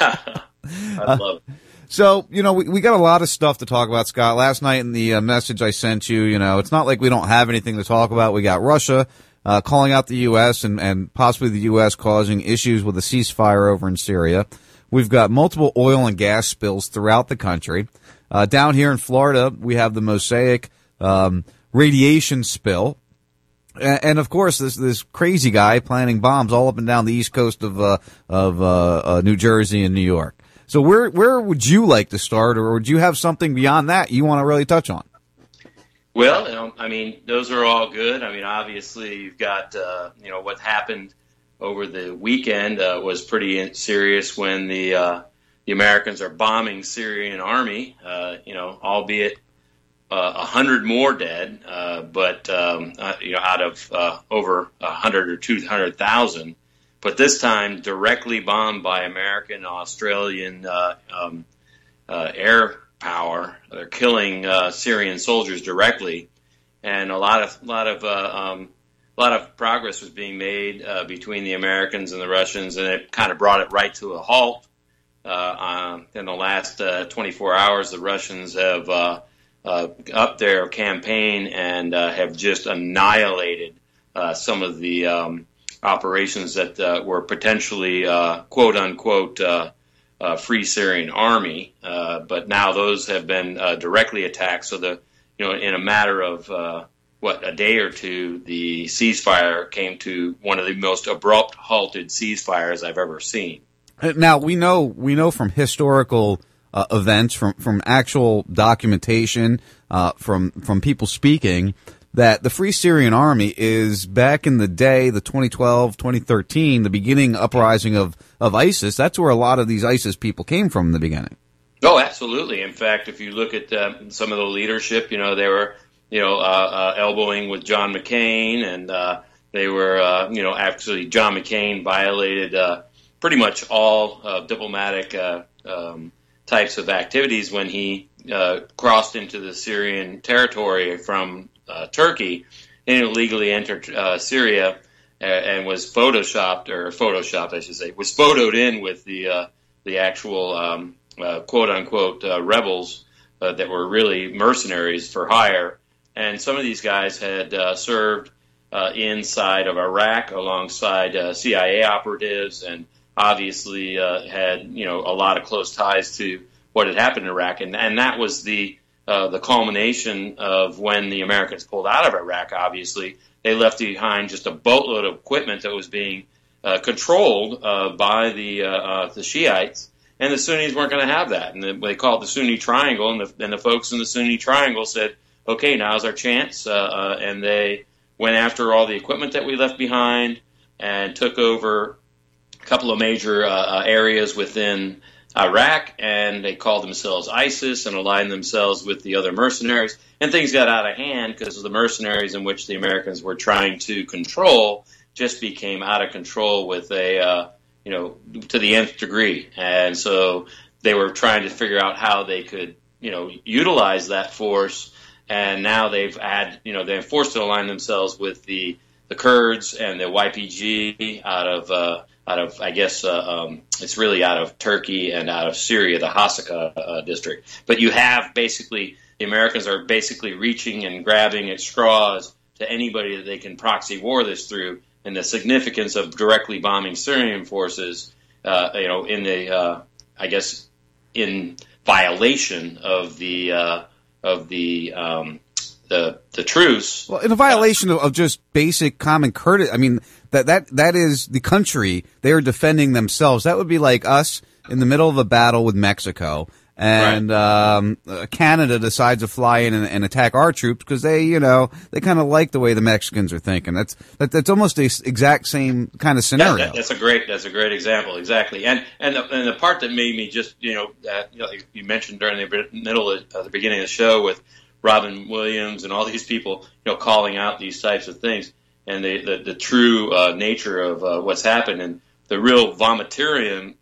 I'd love it. So, you know, we got a lot of stuff to talk about, Scott. Last night in the message I sent you, you know, it's not like we don't have anything to talk about. We got Russia calling out the U.S. and possibly the U.S. causing issues with a ceasefire over in Syria. We've got multiple oil and gas spills throughout the country. Down here in Florida, we have the Mosaic radiation spill. And of course, this crazy guy planting bombs all up and down the east coast of New Jersey and New York. So where would you like to start, or would you have something beyond that you want to really touch on? Well, I mean, those are all good. I mean, obviously, you've got, you know, what happened over the weekend was pretty serious when the Americans are bombing Syrian army, you know, albeit 100 more dead, but, you know, out of over 100 or 200,000. But this time directly bombed by American, Australian air power. They're killing Syrian soldiers directly, and a lot of progress was being made between the Americans and the Russians, and it kind of brought it right to a halt. In the last 24 hours, the Russians have upped their campaign and have just annihilated some of the operations that were potentially quote-unquote free Syrian army, but now those have been directly attacked. So in a matter of a day or two, the ceasefire came to one of the most abrupt halted ceasefires I've ever seen. Now we know from historical events, from actual documentation, from people speaking, that the Free Syrian Army is back in the day, the 2012, 2013, the beginning uprising of ISIS. That's where a lot of these ISIS people came from in the beginning. Oh, absolutely. In fact, if you look at some of the leadership, you know, they were, you know, elbowing with John McCain, and they were, you know, actually John McCain violated pretty much all diplomatic types of activities when he crossed into the Syrian territory from Turkey, and illegally entered Syria, and was photoed in with the actual quote unquote rebels that were really mercenaries for hire. And some of these guys had served inside of Iraq alongside CIA operatives, and obviously had, you know, a lot of close ties to what had happened in Iraq, and that was the culmination of when the Americans pulled out of Iraq. Obviously, they left behind just a boatload of equipment that was being controlled by the Shiites, and the Sunnis weren't going to have that. And they called the Sunni Triangle, and the folks in the Sunni Triangle said, "Okay, now's our chance." And they went after all the equipment that we left behind and took over a couple of major areas within Iraq, and they called themselves ISIS and aligned themselves with the other mercenaries, and things got out of hand because of the mercenaries in which the Americans were trying to control just became out of control with a, you know, to the nth degree. And so they were trying to figure out how they could, you know, utilize that force. And now they're forced to align themselves with the Kurds and the YPG out of, I guess, it's really out of Turkey and out of Syria, the Hasaka district. But you have basically, the Americans are basically reaching and grabbing at straws to anybody that they can proxy war this through. And the significance of directly bombing Syrian forces, you know, in the, I guess, in violation of the truce. Well, in a violation of just basic common courtesy. I mean, that is the country. They are defending themselves. That would be like us in the middle of a battle with Mexico, and Canada decides to fly in and attack our troops because they, you know, they kind of like the way the Mexicans are thinking. That's almost the exact same kind of scenario. That's a great example, exactly. And the part that made me just, you mentioned during the middle of the beginning of the show with Robin Williams and all these people, calling out these types of things and the true nature of what's happened and the real vomitarium,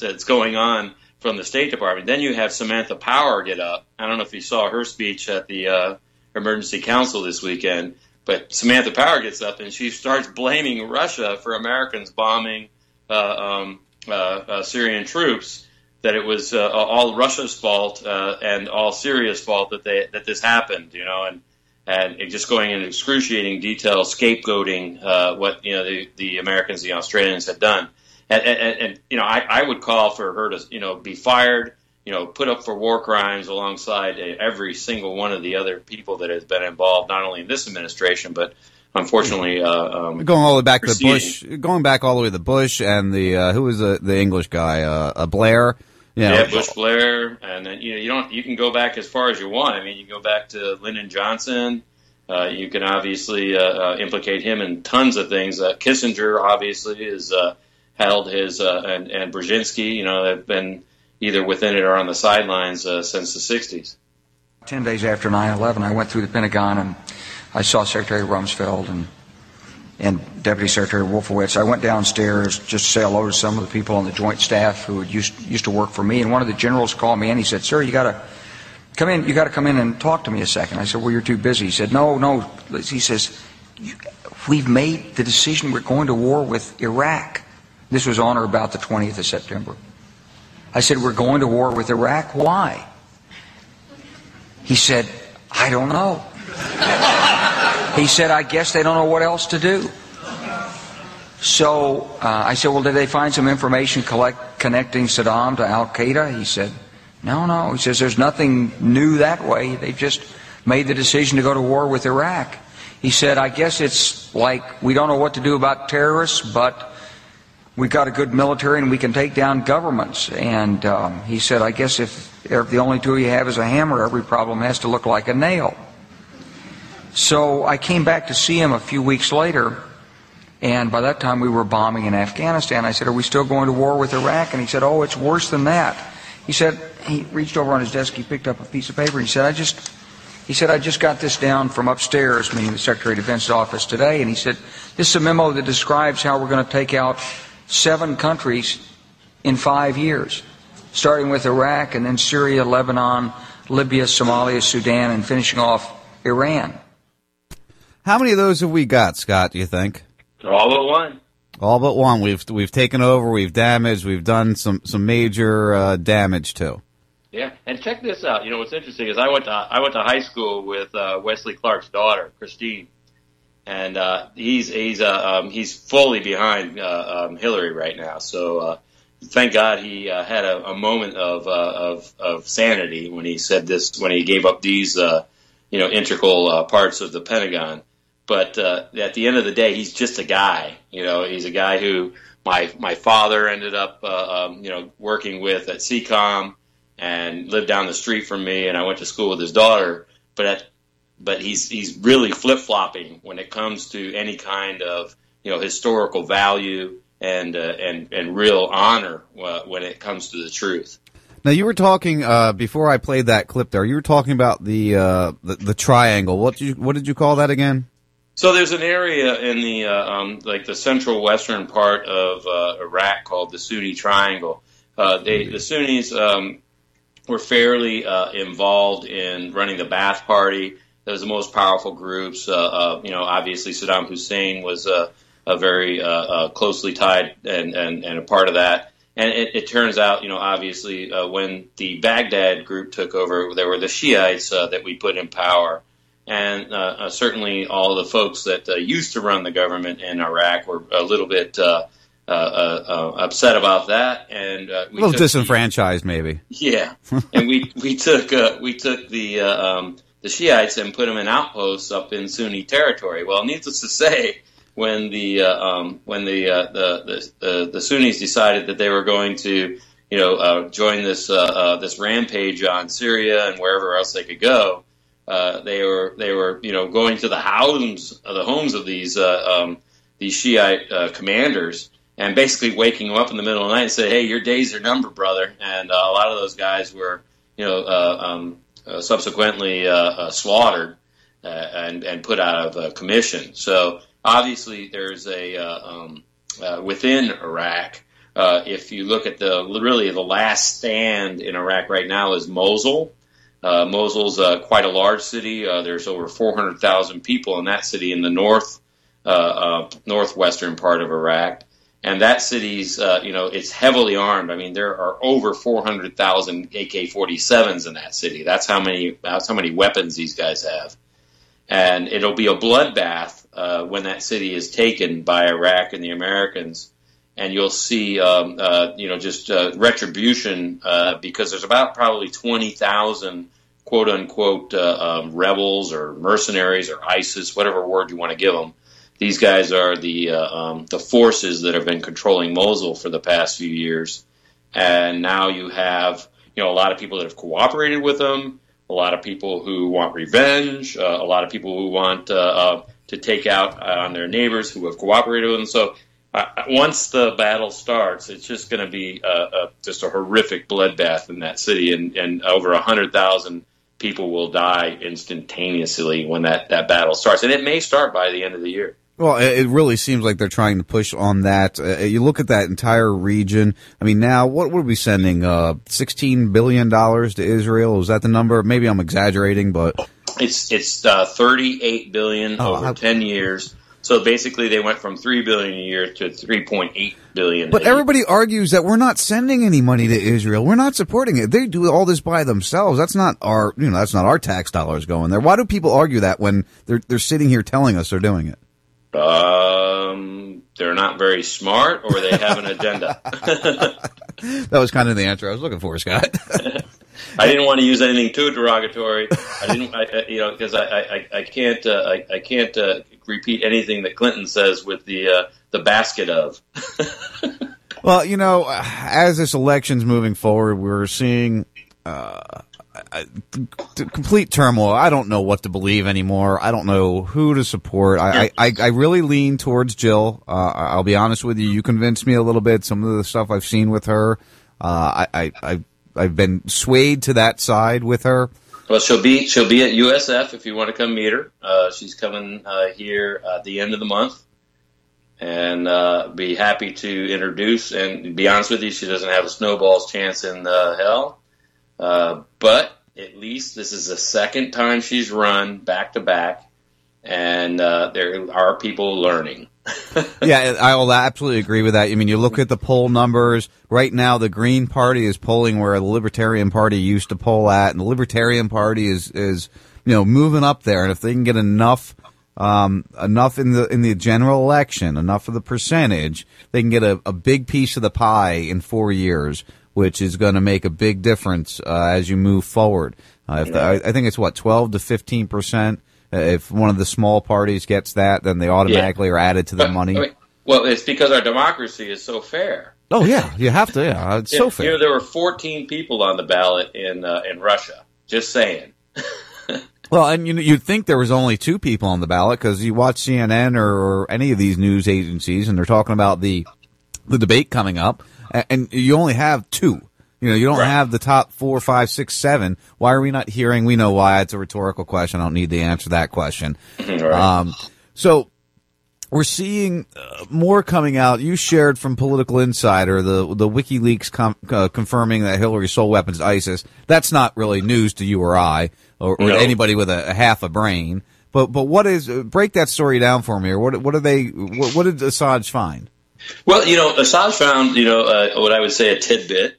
that's going on from the State Department. Then you have Samantha Power get up. I don't know if you saw her speech at the Emergency Council this weekend, but Samantha Power gets up and she starts blaming Russia for Americans bombing Syrian troops, that it was all Russia's fault and all Syria's fault that this happened, and it just going into excruciating detail, scapegoating what the Americans, the Australians had done. And I would call for her to, be fired, put up for war crimes alongside every single one of the other people that has been involved, not only in this administration, but unfortunately, going all the way back to Bush, and who was the English guy, Blair. Bush, Blair, and then you can go back as far as you want. I mean, you can go back to Lyndon Johnson. You can obviously implicate him in tons of things. Kissinger obviously is. Held his and Brzezinski, have been either within it or on the sidelines since the 60s. 10 days after 9/11, I went through the Pentagon and I saw Secretary Rumsfeld and Deputy Secretary Wolfowitz. I went downstairs just to say hello to some of the people on the Joint Staff who had used to work for me. And one of the generals called me and he said, "Sir, you got to come in. You got to come in and talk to me a second." I said, "Well, you're too busy." He said, No. He says, "We've made the decision. We're going to war with Iraq." This was on or about the 20th of September. I said, "We're going to war with Iraq. Why?" He said, "I don't know." He said, "I guess they don't know what else to do." So I said, "Well, did they find some information connecting Saddam to Al-Qaeda?" He said, No. He says, "There's nothing new that way. They've just made the decision to go to war with Iraq." He said, "I guess it's like we don't know what to do about terrorists, but we've got a good military and we can take down governments." And he said, "I guess if the only tool you have is a hammer, every problem has to look like a nail." So I came back to see him a few weeks later, and by that time we were bombing in Afghanistan. I said, "Are we still going to war with Iraq?" And he said, "Oh, it's worse than that." He said, he reached over on his desk, he picked up a piece of paper, and he said, "I just got this down from upstairs," meaning the Secretary of Defense's office today, and he said, "This is a memo that describes how we're going to take out 7 countries in 5 years, starting with Iraq and then Syria, Lebanon, Libya, Somalia, Sudan, and finishing off Iran." How many of those have we got, Scott, do you think? All but one. All but one. We've taken over, we've damaged, we've done some major damage too. Yeah, and check this out. What's interesting is I went to high school with Wesley Clark's daughter, Christine. And he's fully behind Hillary right now. So thank God he had a moment of sanity when he said this, when he gave up these integral parts of the Pentagon. But at the end of the day, he's just a guy. He's a guy who my father ended up working with at CCOM and lived down the street from me, and I went to school with his daughter. But he's really flip-flopping when it comes to any kind of historical value and real honor when it comes to the truth. Now you were talking before I played that clip there. You were talking about the triangle. What did you call that again? So there's an area in the the central western part of Iraq called the Sunni Triangle. The Sunnis were fairly involved in running the Ba'ath Party. Those are the most powerful groups. Obviously Saddam Hussein was a very closely tied and a part of that. And it turns out, obviously when the Baghdad group took over, there were the Shiites that we put in power. And certainly all the folks that used to run the government in Iraq were a little bit upset about that, and we a little disenfranchised, maybe. Yeah, and we took the Shiites and put them in outposts up in Sunni territory. Well, needless to say, when the Sunnis decided that they were going to join this this rampage on Syria and wherever else they could go. They were going to the homes of these Shiite commanders and basically waking them up in the middle of the night and say, "Hey, your days are numbered, brother." And a lot of those guys were subsequently slaughtered and put out of commission. So obviously there's a within Iraq. If you look at the last stand in Iraq right now is Mosul. Mosul's quite a large city. There's over 400,000 people in that city in the northwestern part of Iraq. And that city's, it's heavily armed. I mean, there are over 400,000 AK-47s in that city. That's how many weapons these guys have. And it'll be a bloodbath when that city is taken by Iraq and the Americans. And you'll see, retribution because there's about probably 20,000 quote unquote rebels or mercenaries or ISIS, whatever word you want to give them. These guys are the forces that have been controlling Mosul for the past few years, and now you have a lot of people that have cooperated with them, a lot of people who want revenge, a lot of people who want to take out on their neighbors who have cooperated with them. So. Once the battle starts, it's just going to be just a horrific bloodbath in that city, and over 100,000 people will die instantaneously when that battle starts. And it may start by the end of the year. Well, it really seems like they're trying to push on that. You look at that entire region. I mean, now what were we sending? $16 billion to Israel? Is that the number? Maybe I'm exaggerating, but it's $38 billion over 10 years. So basically, they went from $3 billion a year to $3.8 billion. But everybody argues that we're not sending any money to Israel. We're not supporting it. They do all this by themselves. That's not our, that's not our tax dollars going there. Why do people argue that when they're sitting here telling us they're doing it? They're not very smart, or they have an agenda. That was kind of the answer I was looking for, Scott. I didn't want to use anything too derogatory. I can't repeat anything that Clinton says with the basket of. Well, as this election's moving forward, we're seeing complete turmoil. I don't know what to believe anymore. I don't know who to support. I really lean towards Jill. I'll be honest with you. You convinced me a little bit. Some of the stuff I've seen with her, I've been swayed to that side with her. Well, she'll be at USF if you want to come meet her. She's coming here at the end of the month, and be happy to introduce. And to be honest with you, she doesn't have a snowball's chance in hell. But at least this is the second time she's run back to back, and there are people learning. Yeah, I will absolutely agree with that. I mean, you look at the poll numbers. Right now, the Green Party is polling where the Libertarian Party used to poll at, and the Libertarian Party is moving up there. And if they can get enough in the general election, enough of the percentage, they can get a big piece of the pie in 4 years, which is going to make a big difference as you move forward. I think it's, 12 to 15%. If one of the small parties gets that, then they automatically are added to the money. I mean, well, it's because our democracy is so fair. Oh, yeah. You have to. Yeah. It's so fair. There were 14 people on the ballot in Russia. Just saying. Well, and you'd think there was only 2 people on the ballot, because you watch CNN or any of these news agencies, and they're talking about the debate coming up, and you only have 2. You don't have the top 4, 5, 6, 7. Why are we not hearing? We know why. It's a rhetorical question. I don't need to answer that question. Right. So we're seeing more coming out. You shared from Political Insider the WikiLeaks confirming that Hillary sold weapons to ISIS. That's not really news to you or I or anybody with a half a brain. But what is? Break that story down for me. Or what are they? What did Assange find? Well, Assange found, what I would say a tidbit.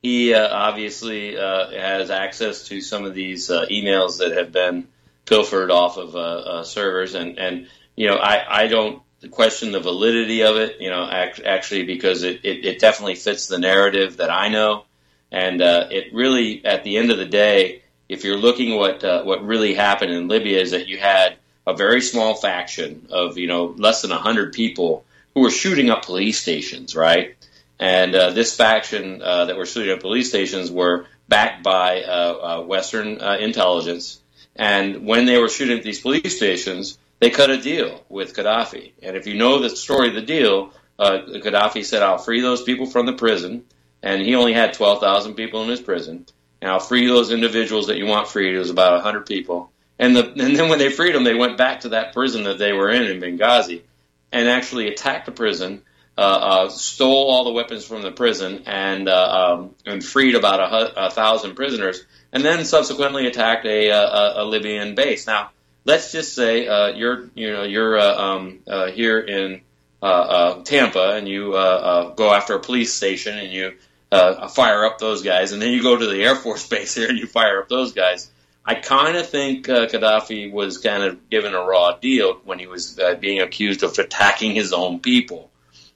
He obviously has access to some of these emails that have been pilfered off of servers. And I don't question the validity of it, actually, because it definitely fits the narrative that I know. And it really, at the end of the day, if you're looking what really happened in Libya, is that you had a very small faction of, less than 100 people who were shooting up police stations, right? And this faction that were shooting at police stations were backed by Western intelligence. And when they were shooting at these police stations, they cut a deal with Gaddafi. And if you know the story of the deal, Gaddafi said, I'll free those people from the prison. And he only had 12,000 people in his prison. And I'll free those individuals that you want freed. It was about 100 people. And then when they freed them, they went back to that prison that they were in Benghazi, and actually attacked the prison, stole all the weapons from the prison, and freed about 1,000 prisoners, and then subsequently attacked a Libyan base. Now, let's just say you're here in Tampa, and you go after a police station, and you fire up those guys, and then you go to the Air Force base here, and you fire up those guys. I kind of think Gaddafi was kind of given a raw deal when he was being accused of attacking his own people.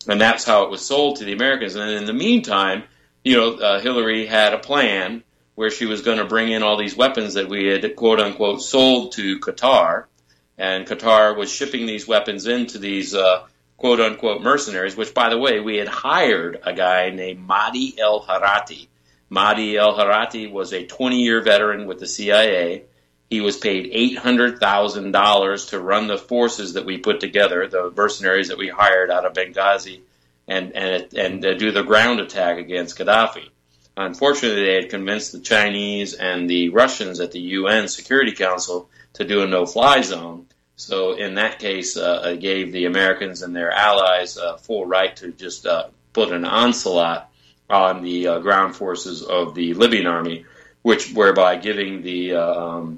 And that's how it was sold to the Americans. And in the meantime, Hillary had a plan where she was going to bring in all these weapons that we had, quote unquote, sold to Qatar. And Qatar was shipping these weapons into these, quote unquote, mercenaries, which, by the way, we had hired a guy named Mahdi El-Harati. Mahdi El-Harati was a 20-year veteran with the CIA. He was paid $800,000 to run the forces that we put together, the mercenaries that we hired out of Benghazi, and do the ground attack against Gaddafi. Unfortunately, they had convinced the Chinese and the Russians at the UN Security Council to do a no-fly zone. So in that case, it gave the Americans and their allies full right to just put an onslaught on the ground forces of the Libyan army, whereby giving the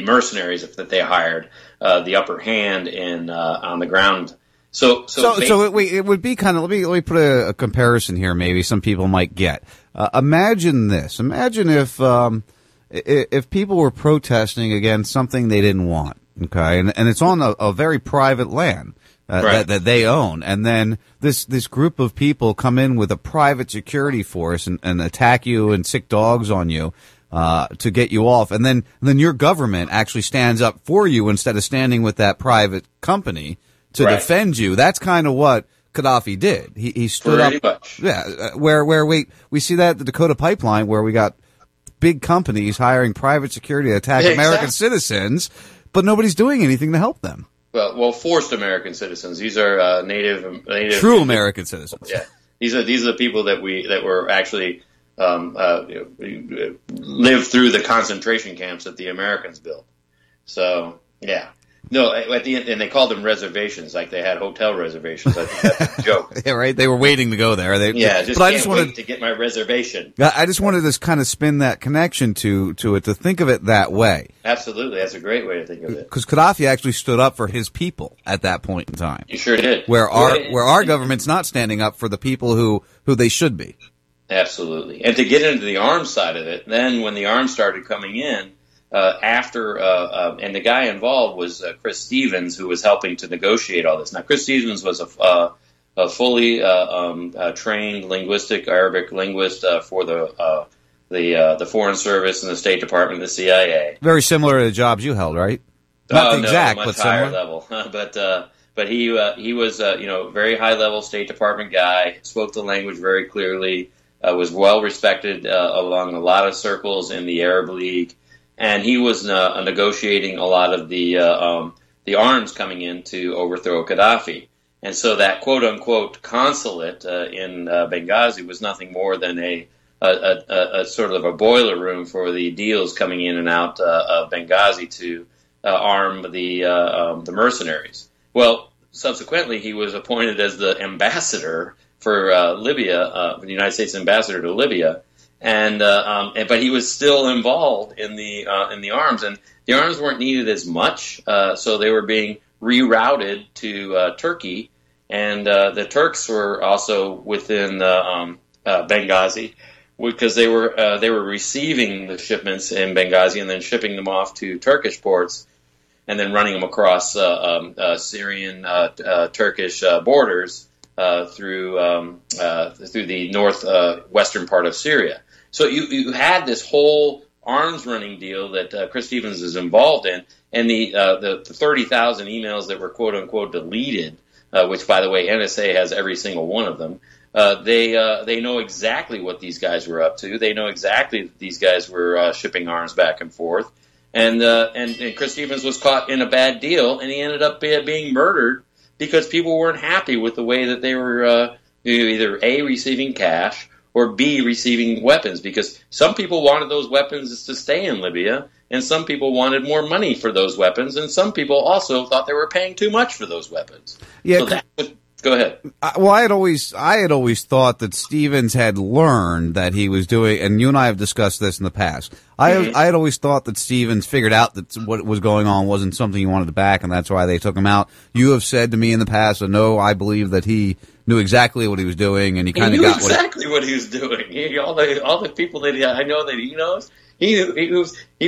mercenaries that they hired the upper hand in on the ground. So it would be kind of let me put a comparison here. Maybe some people might get. Imagine this. Imagine if people were protesting against something they didn't want. Okay, and it's on a very private land. Right. that they own, and then this group of people come in with a private security force and attack you and sick dogs on you to get you off, and then your government actually stands up for you instead of standing with that private company to defend you. That's kind of what Gaddafi did. He stood pretty up much. Yeah, where we see that at the Dakota Pipeline, where we got big companies hiring private security to attack American citizens, but nobody's doing anything to help them. Well, forced American citizens. These are native, true American citizens. Yeah, these are the people that were actually lived through the concentration camps that the Americans built. So yeah, no. At the end, and they called them reservations, like they had hotel reservations. I think that's a joke. Yeah, right. They were waiting to go there. I just wanted to get my reservation. I just wanted to kind of spin that connection to it, to think of it that way. Absolutely, that's a great way to think of it. Because Gaddafi actually stood up for his people at that point in time. He sure did. Where our government's not standing up for the people who they should be. Absolutely. And to get into the arms side of it, then when the arms started coming in, and the guy involved was Chris Stevens, who was helping to negotiate all this. Now, Chris Stevens was a fully trained Arabic linguist for the Foreign Service and the State Department, the CIA. Very similar to the jobs you held, right? Not exact, but similar level. But he was very high level State Department guy. Spoke the language very clearly. Was well respected along a lot of circles in the Arab League. And he was negotiating a lot of the arms coming in to overthrow Gaddafi. And so that quote-unquote consulate in Benghazi was nothing more than a sort of a boiler room for the deals coming in and out of Benghazi to arm the mercenaries. Well, subsequently he was appointed as the ambassador for Libya, the United States ambassador to Libya. But he was still involved in the arms, and the arms weren't needed as much, so they were being rerouted to Turkey, and the Turks were also within Benghazi because they were receiving the shipments in Benghazi and then shipping them off to Turkish ports, and then running them across Syrian Turkish borders through the northwestern part of Syria. So you had this whole arms running deal that Chris Stevens is involved in, and the 30,000 emails that were quote unquote deleted, which by the way NSA has every single one of them. They know exactly what these guys were up to. They know exactly that these guys were shipping arms back and forth. And Chris Stevens was caught in a bad deal, and he ended up being murdered because people weren't happy with the way that they were either A, receiving cash, or B, receiving weapons, because some people wanted those weapons to stay in Libya, and some people wanted more money for those weapons, and some people also thought they were paying too much for those weapons. Yeah, so go ahead. Well, I had always thought that Stevens had learned that he was doing, and you and I have discussed this in the past. I had always thought that Stevens figured out that what was going on wasn't something he wanted to back, and that's why they took him out. You have said to me in the past, and no, I believe that he knew exactly what he was doing, and he kind of got exactly what he was doing. All the people that I know that he knows, he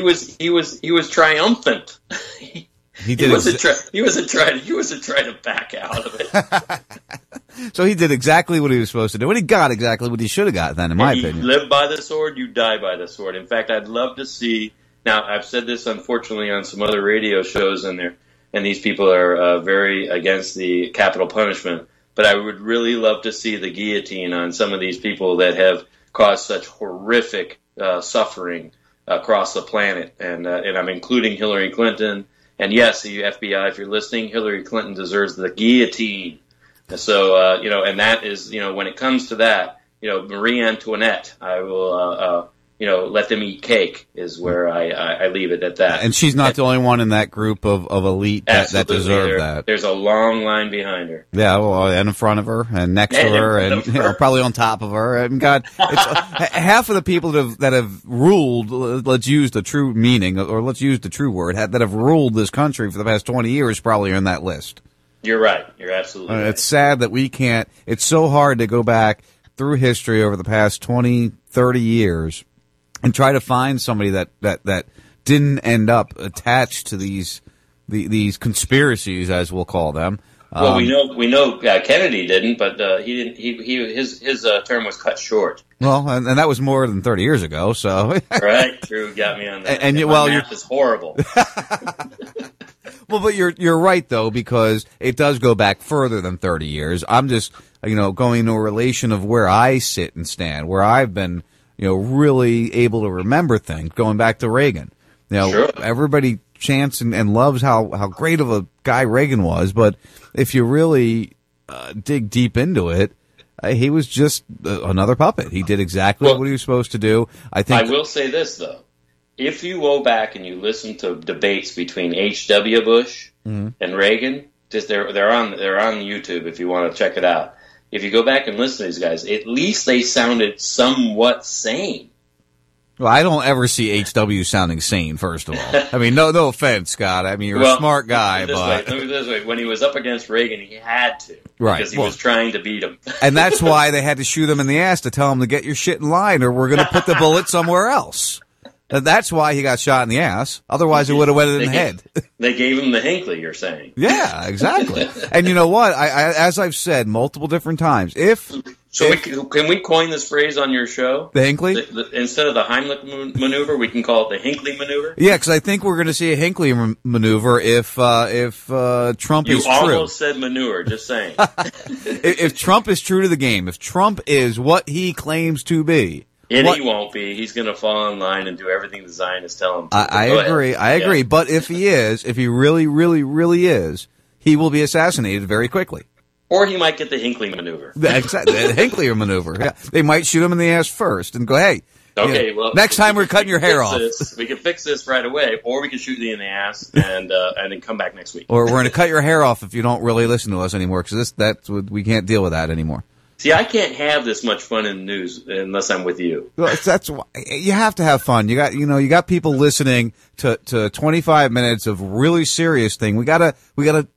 was triumphant. He wasn't trying to back out of it. So he did exactly what he was supposed to do, and he got exactly what he should have got then, in my opinion. You live by the sword, you die by the sword. In fact, I'd love to see, now I've said this unfortunately on some other radio shows and these people are very against the capital punishment, but I would really love to see the guillotine on some of these people that have caused such horrific suffering across the planet. And I'm including Hillary Clinton. And yes, you FBI, if you're listening, Hillary Clinton deserves the guillotine. So, and that is, when it comes to that, Marie Antoinette, I will, let them eat cake is where I leave it at that. And she's not the only one in that group of elite that deserve that. There's a long line behind her. Yeah, well, and in front of her and next to her and probably on top of her. And God, half of the people that have ruled, let's use the true meaning, or let's use the true word, that have ruled this country for the past 20 years probably are in that list. You're right. You're absolutely right. It's sad that we can't. It's so hard to go back through history over the past 20, 30 years and try to find somebody that didn't end up attached to these conspiracies, as we'll call them. Well, we know Kennedy didn't, but he didn't. His term was cut short. Well, and that was more than 30 years ago. So right, Drew got me on that. And math is horrible. Well, but you're right though, because it does go back further than 30 years. I'm just going to a relation of where I sit and stand, where I've been really able to remember things, going back to Reagan. Sure. Everybody chants and loves how great of a guy Reagan was, but if you really dig deep into it, he was just another puppet. He did exactly what he was supposed to do. I will say this, though. If you go back and you listen to debates between H.W. Bush and Reagan, just they're on YouTube if you want to check it out. If you go back and listen to these guys, at least they sounded somewhat sane. Well, I don't ever see H.W. sounding sane, first of all. I mean, no offense, Scott. I mean, you're a smart guy. Let me put it this way. When he was up against Reagan, he had to. Right. Because he was trying to beat him. And that's why they had to shoot him in the ass to tell him to get your shit in line or we're going to put the bullet somewhere else. That's why he got shot in the ass. Otherwise, it would have went in the head. They gave him the Hinckley, you're saying. Yeah, exactly. And you know what? I as I've said multiple different times, can we coin this phrase on your show? The Hinckley? Instead of the Heimlich maneuver, we can call it the Hinckley maneuver? Yeah, because I think we're going to see a Hinckley maneuver if Trump is true. You almost said manure, just saying. If Trump is true to the game, if Trump is what he claims to be, and he won't be. He's going to fall in line and do everything the Zionists tell him to. I agree. Yeah. But if he is, if he really, really, really is, he will be assassinated very quickly. Or he might get the Hinckley maneuver. Exactly. The Hinckley maneuver. Yeah. They might shoot him in the ass first and go, hey, next time we're cutting your hair off. We can fix this right away, or we can shoot you in the ass and then come back next week. Or we're going to cut your hair off if you don't really listen to us anymore, because we can't deal with that anymore. See, I can't have this much fun in the news unless I'm with you. Well, that's why you have to have fun. You got, you got people listening to 25 minutes of really serious thing. We gotta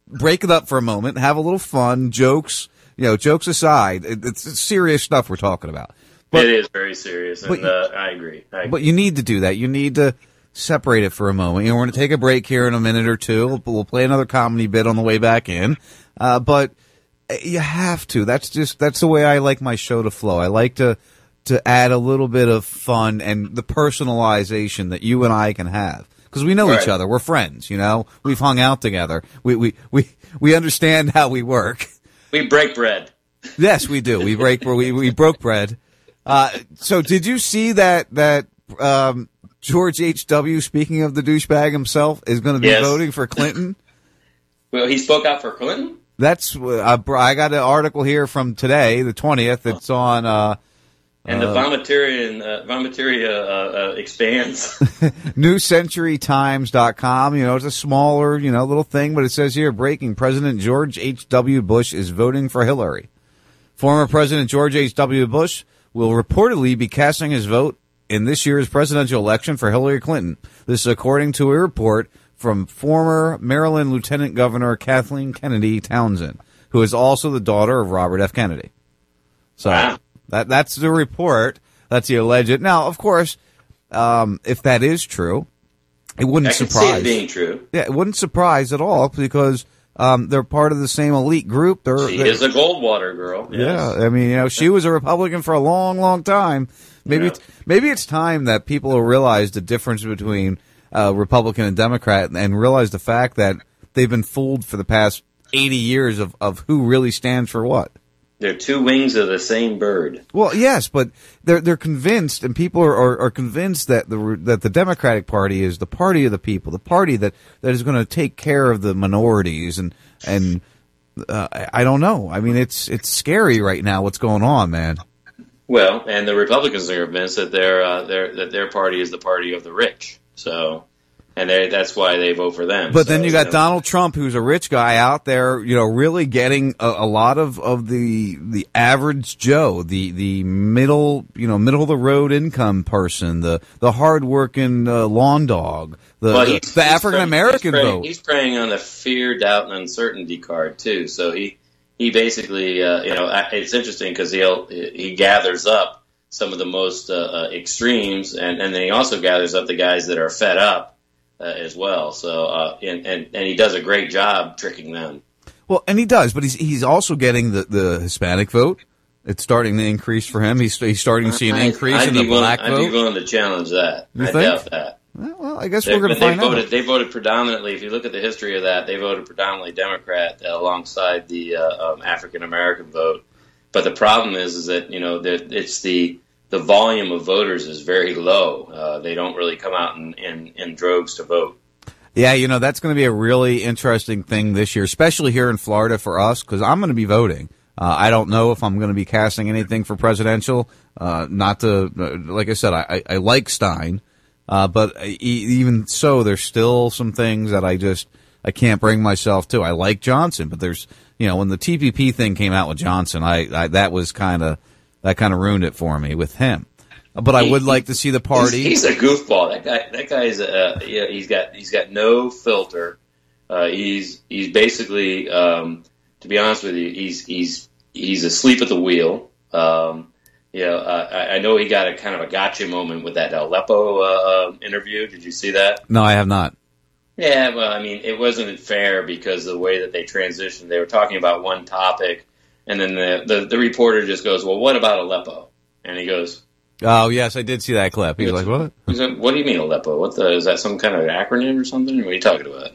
break it up for a moment, have a little fun, jokes. Jokes aside, it's serious stuff we're talking about. But, it is very serious, and I agree. But you need to do that. You need to separate it for a moment. We're gonna take a break here in a minute or two. We'll play another comedy bit on the way back in, but. You have to. That's the way I like my show to flow. I like to add a little bit of fun and the personalization that you and I can have. Because we know each other. We're friends, We've hung out together. We understand how we work. We break bread. Yes, we do. We break. We broke bread. So did you see that George H. W. Speaking of the douchebag himself, is going to be voting for Clinton? Well, he spoke out for Clinton. That's I got an article here from today, the 20th. It's on. And the vomiteria expands. NewCenturyTimes.com. You know, it's a smaller, little thing, but it says here, breaking, President George H. W. Bush is voting for Hillary. Former President George H. W. Bush will reportedly be casting his vote in this year's presidential election for Hillary Clinton. This is according to a report from former Maryland Lieutenant Governor Kathleen Kennedy Townsend, who is also the daughter of Robert F. Kennedy. So... Wow. That's the report. That's the alleged. Now, of course, if that is true, it wouldn't surprise. I can see it being true. Yeah, it wouldn't surprise at all because they're part of the same elite group. She is a Goldwater girl. Yes. Yeah, I mean, she was a Republican for a long, long time. Maybe it's time that people will realize the difference between Republican and Democrat and realize the fact that they've been fooled for the past 80 years of who really stands for what. They're two wings of the same bird. Well, yes, but they're convinced, and people are convinced that the Democratic Party is the party of the people, the party that is going to take care of the minorities, and I don't know. I mean, it's scary right now what's going on, man. Well, and the Republicans are convinced that their party is the party of the rich. So. And that's why they vote for them. But then you got Donald Trump, who's a rich guy out there, really getting a lot of the average Joe, the middle, middle of the road income person, the hardworking lawn dog, the African American vote. He's preying on the fear, doubt, and uncertainty card too. So he basically, it's interesting because he gathers up some of the most extremes, and then he also gathers up the guys that are fed up. As well, so and he does a great job tricking them. Well, and he does, but he's also getting the Hispanic vote. It's starting to increase for him. He's starting to see an increase in the black vote. I'd be willing to challenge that. I doubt that. Well, I guess we're going to find out. They voted predominantly. If you look at the history of that, they voted predominantly Democrat alongside the African American vote. But the problem is that that it's the volume of voters is very low. They don't really come out in droves to vote. Yeah, that's going to be a really interesting thing this year, especially here in Florida for us, because I'm going to be voting. I don't know if I'm going to be casting anything for presidential. Like I said, I like Stein, but even so, there's still some things that I can't bring myself to. I like Johnson, but there's, when the TPP thing came out with Johnson, that was kind of ruined it for me with him, but I would like to see the party. He's a goofball. That guy is. He's got no filter. He's basically, to be honest with you, he's asleep at the wheel. I know he got a kind of a gotcha moment with that Aleppo interview. Did you see that? No, I have not. Yeah, well, I mean, it wasn't fair because of the way that they transitioned. They were talking about one topic. And then the reporter just goes, well, what about Aleppo? And he goes... Oh, yes, I did see that clip. He's like, what? He's like, what do you mean Aleppo? Is that some kind of acronym or something? What are you talking about?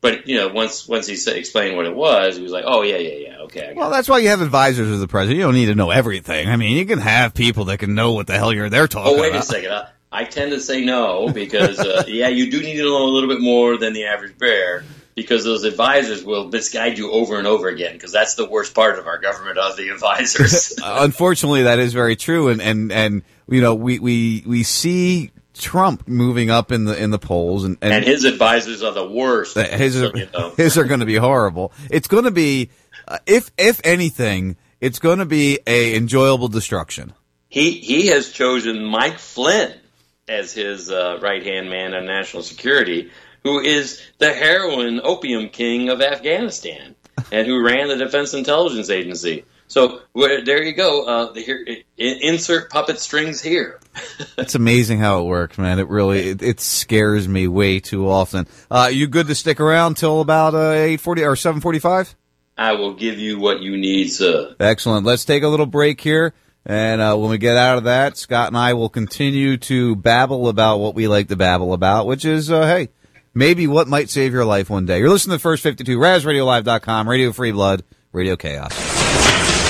But, once he explained what it was, he was like, oh, yeah, okay. Well, that's why you have advisors as the president. You don't need to know everything. I mean, you can have people that can know what the hell they're talking about. Oh, wait a second. I tend to say no because, you do need to know a little bit more than the average bear. Because those advisors will misguide you over and over again, because that's the worst part of our government, of the advisors. Unfortunately, that is very true, and we see Trump moving up in the polls, and his advisors are the worst. His are going to be horrible. It's going to be, if anything, it's going to be a enjoyable destruction. He has chosen Mike Flynn as his right hand man on national security, who is the heroin opium king of Afghanistan and who ran the Defense Intelligence Agency. So there you go. Insert puppet strings here. It's amazing how it works, man. It really it scares me way too often. You good to stick around till about 8:40 or 7:45? I will give you what you need, sir. Excellent. Let's take a little break here. And when we get out of that, Scott and I will continue to babble about what we like to babble about, which is, hey, maybe what might save your life one day. You're listening to the First 52, RazRadioLive.com, Radio Free Blood, Radio Chaos.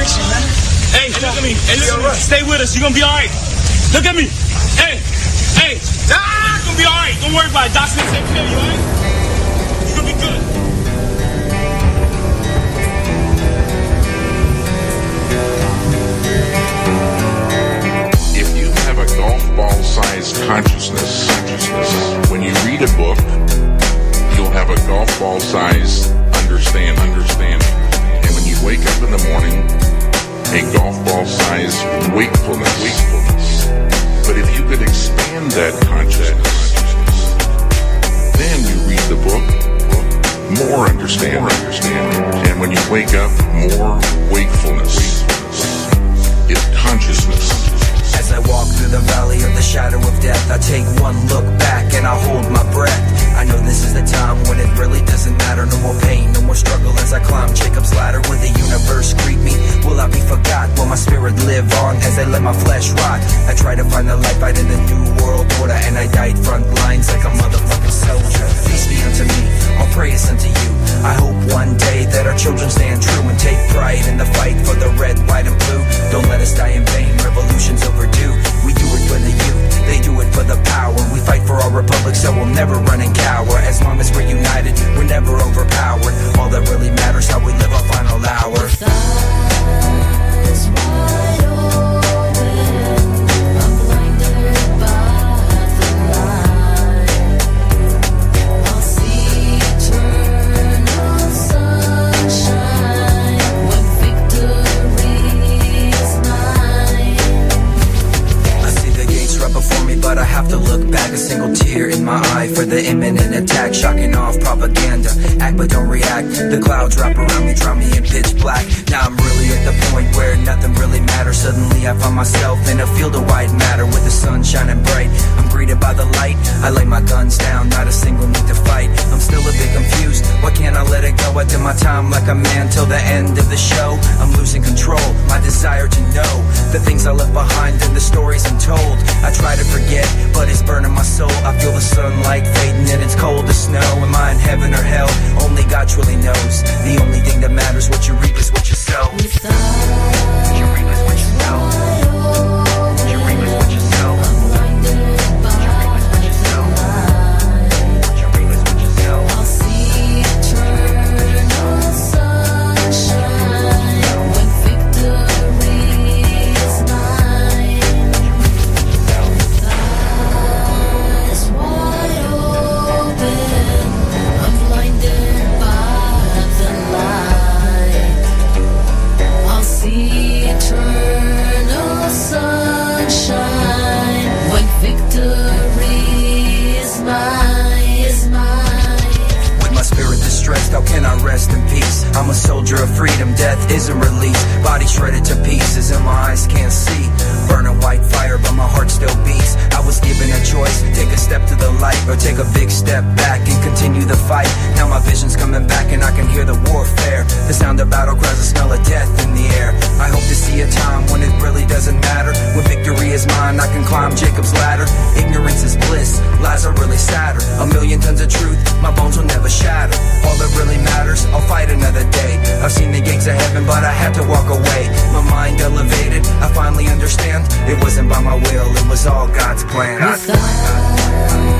Christian, man. Hey, look at me. Hey, look at me. Stay with us. You're going to be all right. Look at me. Hey, hey. Ah, it's going to be all right. Don't worry about it. Doc's going to take care of you, all right? You're going to be good. If you have a golf ball-sized consciousness, when you read a book, you'll have a golf ball-sized understanding. And when you wake up in the morning, a golf ball-sized wakefulness. But if you could expand that consciousness, then you read the book, more understanding. And when you wake up, more wakefulness. It's consciousness. As I walk through the valley of the shadow of death, I take one look back and I hold my breath. I know this is the time when it really doesn't matter. No more pain, no more struggle as I climb Jacob's ladder. Will the universe greet me? Will I be forgot? Will my spirit live on as I let my flesh rot? I try to find the light light in the new world order, and I died front lines like a motherfucking soldier. Feast me unto me, all praise unto you. I hope one day that our children stand true and take pride in the fight for the red, white, and blue. Don't let us die in vain, revolution's overdue. We do it for the youth, they do it for the power. We fight for our republic, so we'll never run and cower. As long as we're united, we're never overpowered. All that really matters is how we live our final hour. But I have to look back, a single tear in my eye for the imminent attack. Shocking off propaganda, act but don't react. The clouds wrap around me, drown me in pitch black. Now I'm really at the point where nothing really matters. Suddenly I find myself in a field of white matter with the sun shining bright. I'm greeted by the light, I lay my guns down, not a single need to fight. I'm still a bit confused, why can't I let it go? I did my time like a man till the end of the show. I'm losing control, my desire to know the things I left behind and the stories I'm told. I try to forget, but it's burning my soul. I feel the sunlight fading and it's cold as snow. Am I in heaven or hell? Only God truly knows. The only thing that matters, what you reap is what you sow. You reap is what you sow. How can I rest in peace? I'm a soldier of freedom, death isn't release. Body shredded to pieces and my eyes can't see. Burning white fire but my heart still beats. I was given a choice, take a step to the light or take a big step back and continue the fight. Now my vision's coming back and I can hear the warfare, the sound of battle cries, the smell of death in the air. I hope to see a time when it really doesn't matter, when victory is mine, I can climb Jacob's ladder. Ignorance is bliss, lies are really sadder. A million tons of truth, my bones will never shatter. All that really matters, I'll fight another day. I've seen the gates of heaven, but I had to walk away. My mind elevated, I finally understand. It wasn't by my will, it was all God's plan. God's plan.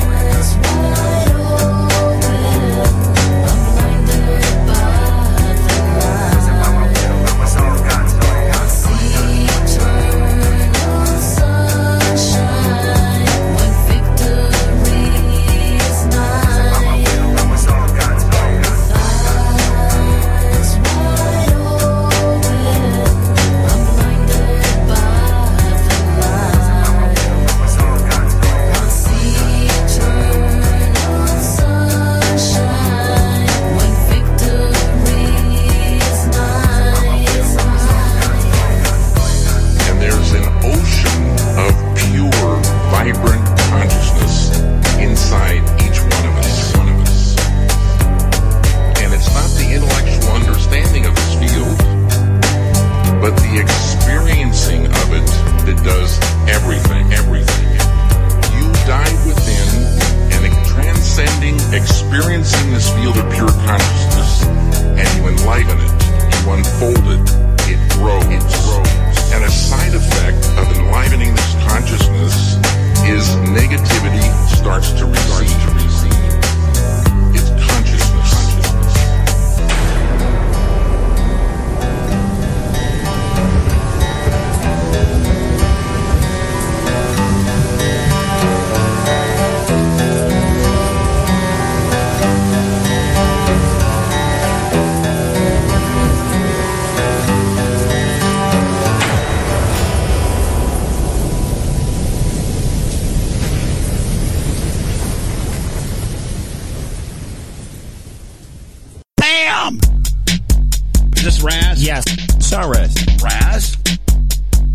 Saras. Raz?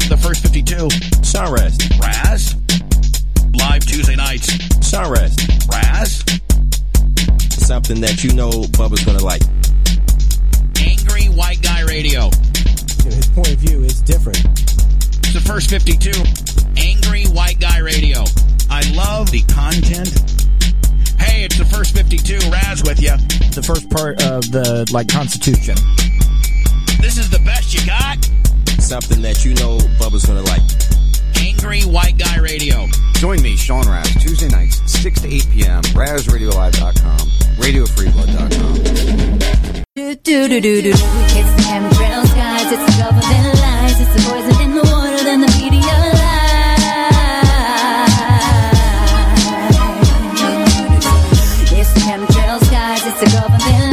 The First 52. Saras. Raz? Live Tuesday nights. Saras. Raz? Something that you know Bubba's going to like. Angry White Guy Radio. His point of view is different. It's the First 52. Angry White Guy Radio. I love the content. Hey, it's the First 52. Raz with you. The first part of the, Constitution. This is the best you got? Something that you know Bubba's going to like. Angry White Guy Radio. Join me, Sean Raz, Tuesday nights, 6 to 8 p.m., RazRadioLive.com, RadioFreeBlood.com. Do-do-do-do-do. It's the chemtrail skies, it's the government lies, it's the poison in the water and the media lies. It's the government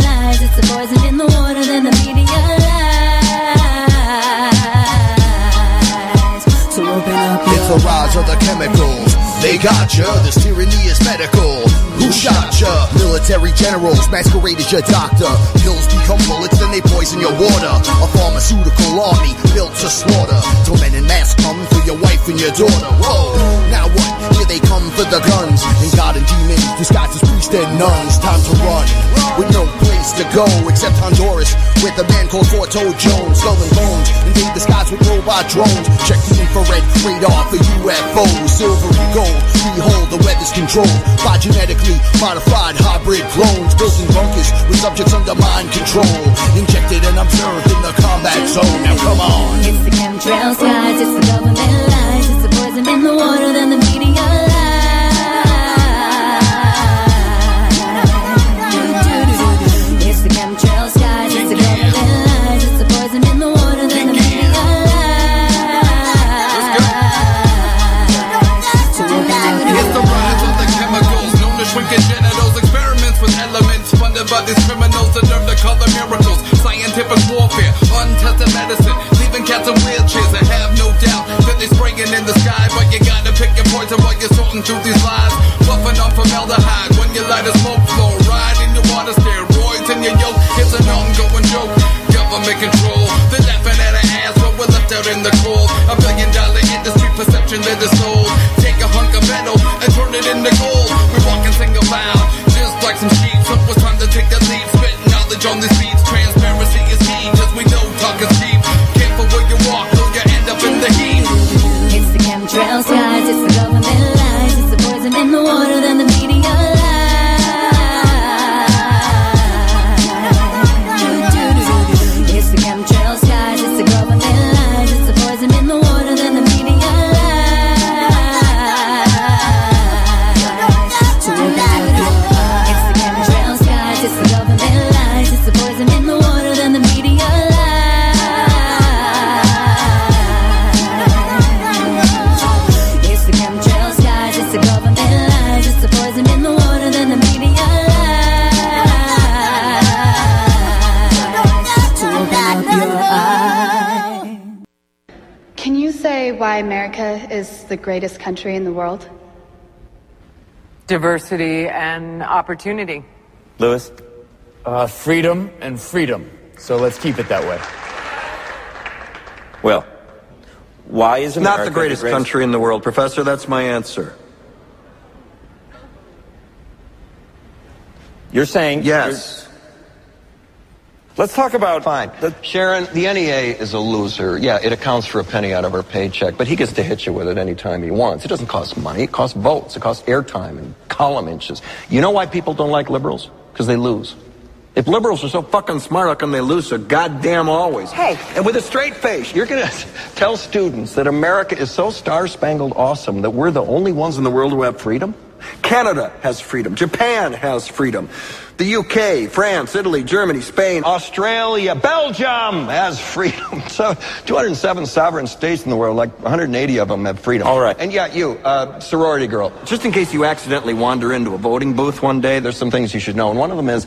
lies, it's the poison in the water, and the media lies. So open up your eyes. It's the rise of the chemicals. They got ya, this tyranny is medical. Who shot ya? Military generals masquerade as your doctor. Pills become bullets, then they poison your water. A pharmaceutical army built to slaughter. Till men in mass come for your wife and your daughter. Whoa, now what? Here they come for the guns. And God and demons disguised as priests and nuns. Time to run, with no place to go except Honduras, with a man called Four Toad Jones. Skull and bones, and they disguise with robot drones. Check the infrared radar for UFOs. Silver and gold. Behold, the weather's controlled by genetically modified hybrid clones. Built in bunkers with subjects under mind control. Injected and observed in the combat zone. Now come on. It's the chemtrails, guys. It's the government lies. It's the poison in the water and the media lies. It's the chemtrails, guys. It's the government lies. It's the poison in the water and the media lies. Wicked genitals, experiments with elements funded by these criminals that learn the color miracles. Scientific warfare, untested medicine, leaving cats in wheelchairs. I have no doubt that they're spraying in the sky, but you gotta pick your poison while you're sorting through these lies. Buffing up formaldehyde when you light a smoke flow, riding your water, steroids in your yoke. It's an ongoing joke, government control. They're laughing at our ass, but we're left out in the cold. $1 billion industry perception that is sold. Take a hunk of metal and turn it into gold. Loud, just like some sheep, so it's time to take the lead. Spit knowledge on these beats, transparency is key, cause we know talk is cheap. Careful where you walk, or you end up in the heat. It's the chemtrails, guys, it's the government lies. It's the poison in the water, then the media lies. It's the chemtrails, guys, it's the government lies. It's the poison in the water, then the media lies. Why America is the greatest country in the world? Diversity and opportunity. Lewis? Freedom and freedom. So let's keep it that way. Well, why is America not the greatest country in the world, Professor? That's my answer. You're saying... Yes. Let's talk about... Fine. Sharon, the NEA is a loser. Yeah, it accounts for a penny out of her paycheck, but he gets to hit you with it any time he wants. It doesn't cost money. It costs votes. It costs airtime and column inches. You know why people don't like liberals? Because they lose. If liberals are so fucking smart, how come they lose so goddamn always? Hey. And with a straight face, you're going to tell students that America is so star-spangled awesome that we're the only ones in the world who have freedom? Canada has freedom. Japan has freedom. The UK, France, Italy, Germany, Spain, Australia, Belgium has freedom. So 207 sovereign states in the world, like 180 of them have freedom. All right. And yeah, you, sorority girl, just in case you accidentally wander into a voting booth one day, there's some things you should know. And one of them is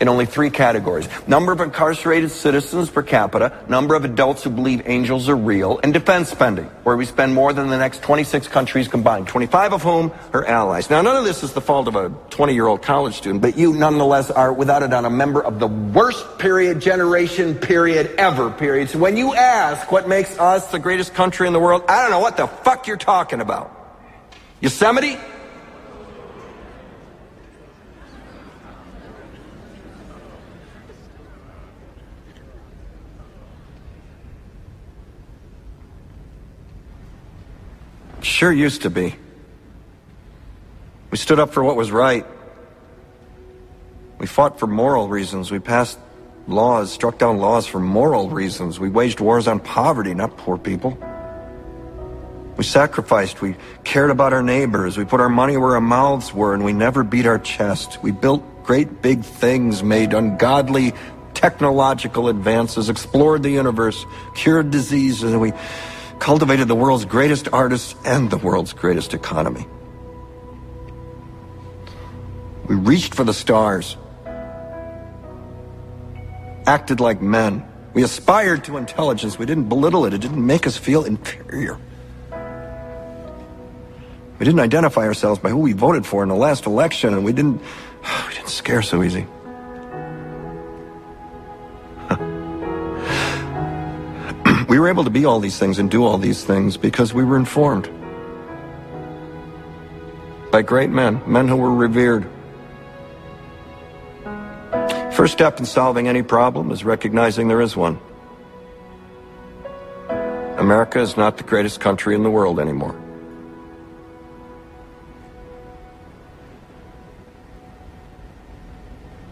in only three categories: number of incarcerated citizens per capita, number of adults who believe angels are real, and defense spending, where we spend more than the next 26 countries combined, 25 of whom are allies. Now, none of this is the fault of a 20-year-old college student, but you nonetheless are, without a doubt, a member of the worst generation ever. So when you ask what makes us the greatest country in the world, I don't know what the fuck you're talking about. Yosemite? Sure used to be. We stood up for what was right. We fought for moral reasons. We passed laws, struck down laws for moral reasons. We waged wars on poverty, not poor people. We sacrificed. We cared about our neighbors. We put our money where our mouths were, and we never beat our chest. We built great big things, made ungodly technological advances, explored the universe, cured diseases, and we cultivated the world's greatest artists and the world's greatest economy. We reached for the stars, acted like men. We aspired to intelligence. We didn't belittle it. It didn't make us feel inferior. We didn't identify ourselves by who we voted for in the last election, and we didn't scare so easy. We were able to be all these things and do all these things because we were informed by great men, men who were revered. First step in solving any problem is recognizing there is one. America is not the greatest country in the world anymore.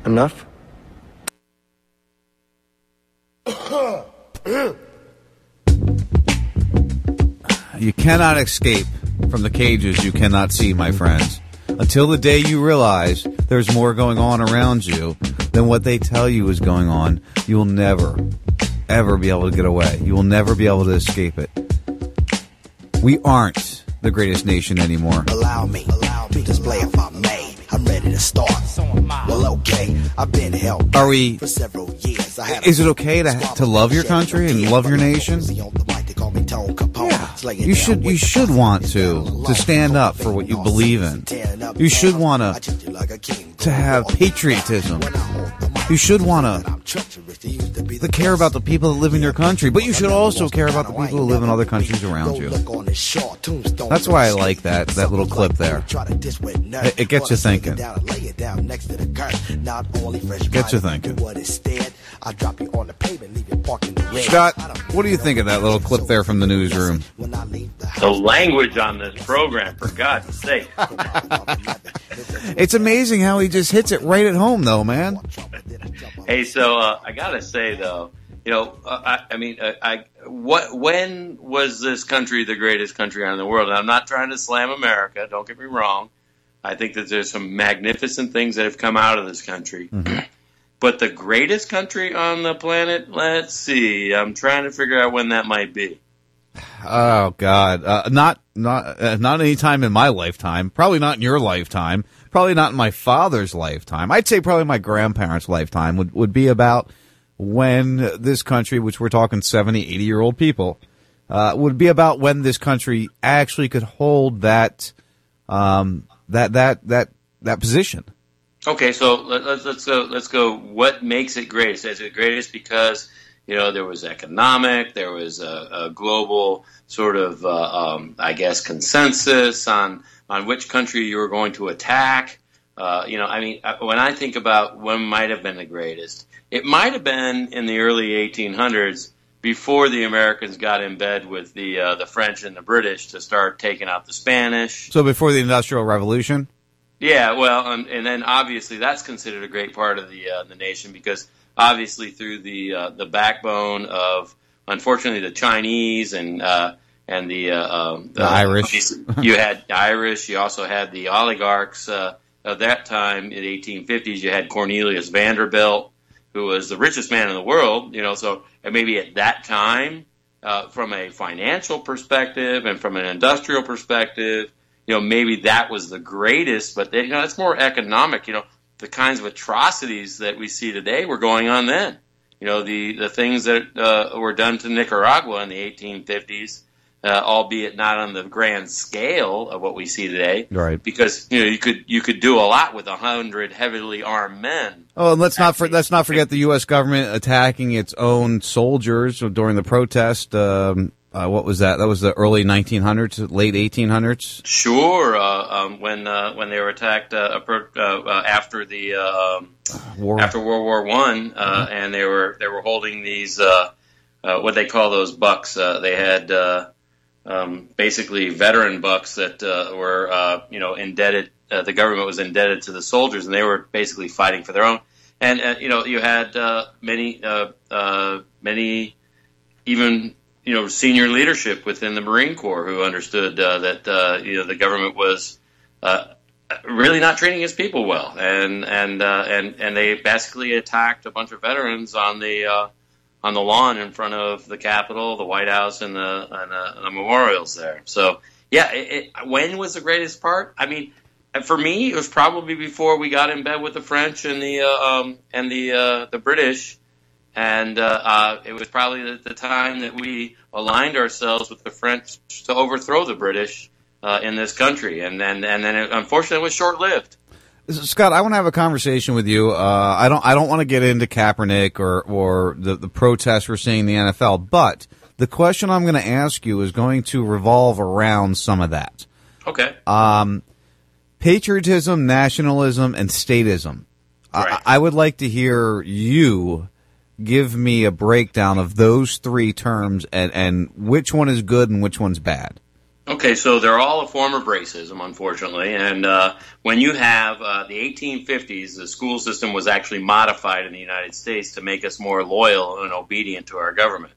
Enough? You cannot escape from the cages you cannot see, my friends, until the day you realize there's more going on around you than what they tell you is going on. You will never, ever be able to get away. You will never be able to escape it. We aren't the greatest nation anymore. Allow me to display if I may. I'm ready to start. Well, okay, I've been helped. Are we? For several years, is it okay to love your country and love your nation? Yeah, you should want to stand up for what you believe in. You should want to have patriotism. You should want to care about the people that live in your country, but you should also care about the people who live in other countries around you. That's why I like that little clip there. It gets you thinking. Gets you thinking. Scott, what do you think of that little clip there from the newsroom? The language on this program, for God's sake. It's amazing how he just hits it right at home, though, man. Hey, so I gotta say, though, you know, when was this country the greatest country in the world? And I'm not trying to slam America. Don't get me wrong. I think that there's some magnificent things that have come out of this country. Mm-hmm. But the greatest country on the planet? Let's see. I'm trying to figure out when that might be. Oh, God. Not any time in my lifetime. Probably not in your lifetime. Probably not in my father's lifetime. I'd say probably my grandparents' lifetime would be about when this country, which we're talking 70, 80-year-old people, would be about when this country actually could hold that position. Okay, so let's go. What makes it greatest? Is it greatest because, you know, there was economic, there was a global sort of, I guess, consensus on which country you were going to attack? You know, I mean, when I think about when might have been the greatest, it might have been in the early 1800s before the Americans got in bed with the French and the British to start taking out the Spanish. So before the Industrial Revolution? Yeah, well, and then obviously that's considered a great part of the nation because obviously through the backbone of, unfortunately, the Chinese and the Irish. You had Irish. You also had the oligarchs of that time in the 1850s. You had Cornelius Vanderbilt, who was the richest man in the world. You know, so maybe at that time, from a financial perspective and from an industrial perspective, you know, maybe that was the greatest, but they, you know, that's more economic. You know, the kinds of atrocities that we see today were going on then. You know, the things that were done to Nicaragua in the 1850s, albeit not on the grand scale of what we see today. Right. Because, you know, you could do a lot with 100 heavily armed men. Oh, and let's not forget the U.S. government attacking its own soldiers during the protest. What was that? That was the early 1900s, late 1800s? Sure, when they were attacked after the war. After World War I, and they were holding these what they call those bucks. They had basically veteran bucks that were indebted. The government was indebted to the soldiers, and they were basically fighting for their own. And you had many even. Senior leadership within the Marine Corps who understood that the government was really not treating its people well, and they basically attacked a bunch of veterans on the lawn in front of the Capitol, the White House, and the memorials there. So yeah, when was the greatest part? I mean, for me, it was probably before we got in bed with the French and the British. And it was probably at the time that we aligned ourselves with the French to overthrow the British in this country. And then it, unfortunately, it was short-lived. Scott, I want to have a conversation with you. I don't want to get into Kaepernick or the protests we're seeing in the NFL, but the question I'm going to ask you is going to revolve around some of that. Okay. Patriotism, nationalism, and statism. Right. I would like to hear you give me a breakdown of those three terms and which one is good and which one's bad. Okay, so they're all a form of racism, unfortunately. And when you have the 1850s, the school system was actually modified in the United States to make us more loyal and obedient to our government.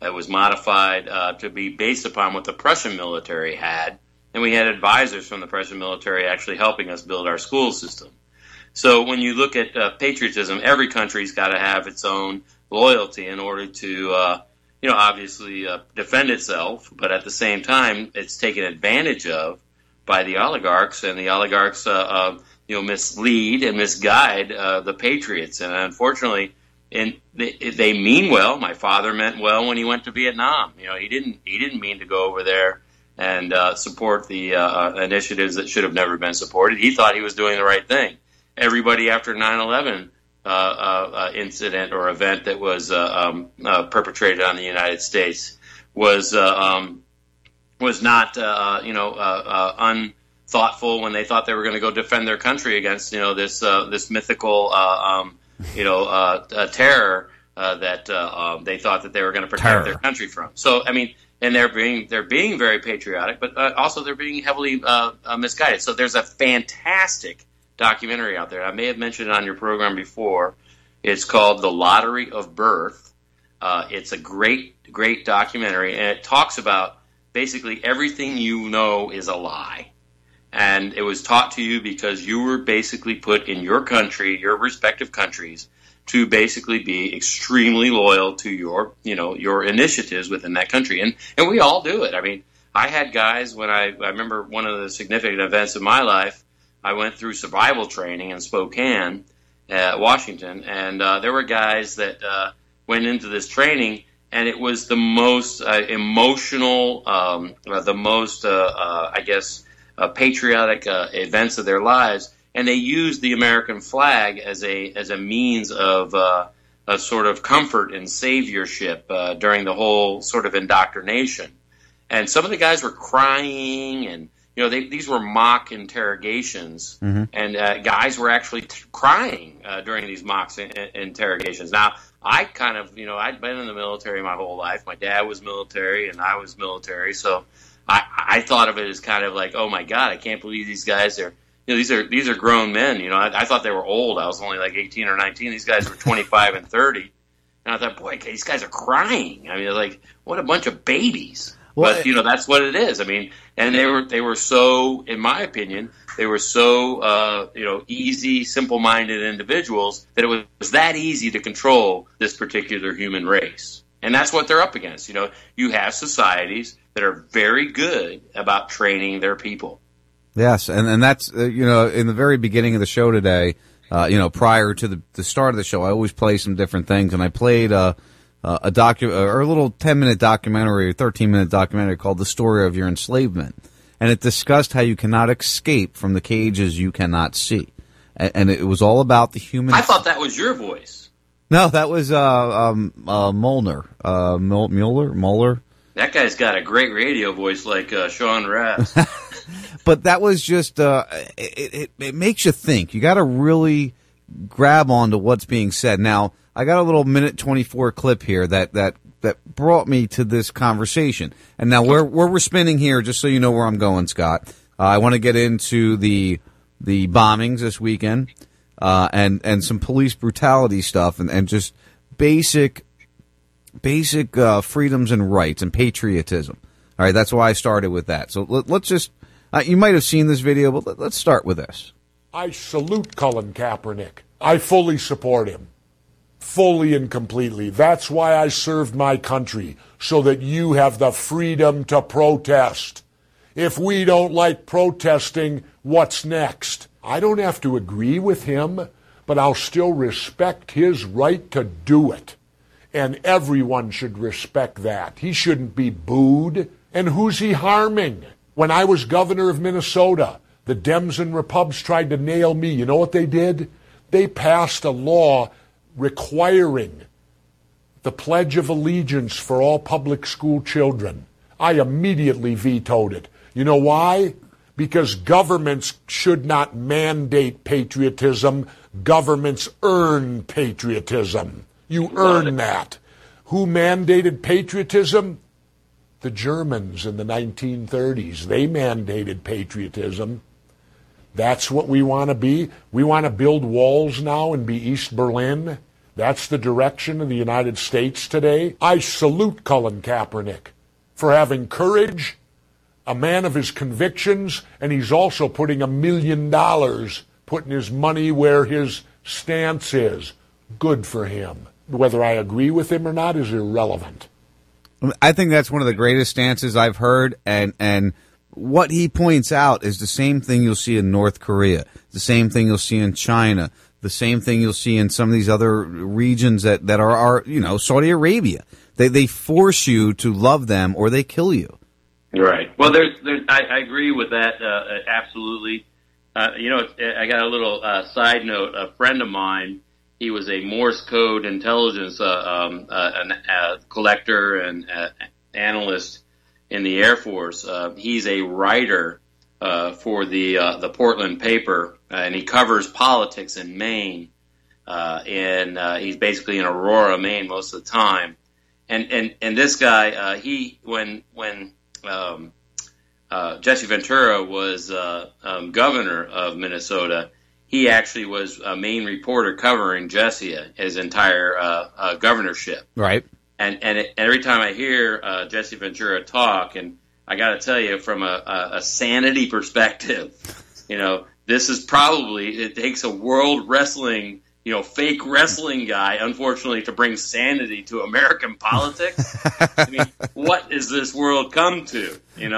It was modified to be based upon what the Prussian military had, and we had advisors from the Prussian military actually helping us build our school system. So when you look at patriotism, every country's got to have its own loyalty in order to, obviously defend itself. But at the same time, it's taken advantage of by the oligarchs, and the oligarchs, mislead and misguide the patriots. And unfortunately, they mean well. My father meant well when he went to Vietnam. You know, he didn't mean to go over there and support the initiatives that should have never been supported. He thought he was doing the right thing. Everybody after 9/11 incident or event that was perpetrated on the United States was not unthoughtful when they thought they were going to go defend their country against this mythical terror that they thought that they were going to protect their country from. So I mean, and they're being very patriotic, but also they're being heavily misguided. So there's a fantastic documentary out there. I may have mentioned it on your program before. It's called The Lottery of Birth. It's a great, great documentary, and it talks about basically everything you know is a lie. And it was taught to you because you were basically put in your country, your respective countries, to basically be extremely loyal to your initiatives within that country. And we all do it. I mean, I had guys when I remember one of the significant events of my life. I went through survival training in Spokane, Washington, and there were guys that went into this training, and it was the most emotional, the most, patriotic events of their lives, and they used the American flag as a means of a sort of comfort and saviorship during the whole sort of indoctrination. And some of the guys were crying and these were mock interrogations, mm-hmm. and guys were actually crying during these mock interrogations. Now, I kind of, I'd been in the military my whole life. My dad was military, and I was military, so I thought of it as kind of like, oh my God, I can't believe these guys are, these are grown men. I thought they were old. I was only like 18 or 19. These guys were 25 and 30, and I thought, boy, these guys are crying. I mean, like, what a bunch of babies. Well, but that's what it is. I mean, and they were so, in my opinion, they were so easy, simple-minded individuals that it was that easy to control this particular human race, and that's what they're up against. You have societies that are very good about training their people. Yes, and that's in the very beginning of the show today. prior to the start of the show, I always play some different things, and I played a little 10-minute documentary or 13-minute documentary called "The Story of Your Enslavement," and it discussed how you cannot escape from the cages you cannot see, and it was all about the human. I thought that was your voice. No, that was Mueller. That guy's got a great radio voice, like Sean Raz. But that was just it makes you think. You got to really grab onto what's being said. Now, I got a little minute 24 clip here that brought me to this conversation. And now where we're spinning here, just so you know where I'm going, Scott. I want to get into the bombings this weekend and some police brutality stuff and just basic freedoms and rights and patriotism. All right, that's why I started with that. So let's just you might have seen this video, but let's start with this. I salute Colin Kaepernick. I fully support him, fully and completely. That's why I served my country, so that you have the freedom to protest. If we don't like protesting, what's next? I don't have to agree with him, but I'll still respect his right to do it. And everyone should respect that. He shouldn't be booed. And who's he harming? When I was governor of Minnesota, the Dems and Repubs tried to nail me. You know what they did? They passed a law requiring the Pledge of Allegiance for all public school children. I immediately vetoed it. You know why? Because governments should not mandate patriotism. Governments earn patriotism. You earn that. Who mandated patriotism? The Germans in the 1930s. They mandated patriotism. That's what we want to be. We want to build walls now and be East Berlin. That's the direction of the United States today. I salute Colin Kaepernick for having courage, a man of his convictions, and he's also putting $1 million, putting his money where his stance is. Good for him. Whether I agree with him or not is irrelevant. I think that's one of the greatest stances I've heard, and what he points out is the same thing you'll see in North Korea, the same thing you'll see in China, the same thing you'll see in some of these other regions that are Saudi Arabia. They force you to love them or they kill you. Right. Well, I agree with that absolutely. I got a little side note. A friend of mine, he was a Morse code intelligence collector and analyst in the Air Force. He's a writer for the Portland paper, and he covers politics in Maine. And he's basically in Aurora, Maine, most of the time. And this guy, when Jesse Ventura was governor of Minnesota, he actually was a Maine reporter covering Jesse his entire governorship. Right. And every time I hear Jesse Ventura talk, and I got to tell you, from a sanity perspective, this is probably, it takes a world wrestling, fake wrestling guy, unfortunately, to bring sanity to American politics. I mean, what is this world come to? Even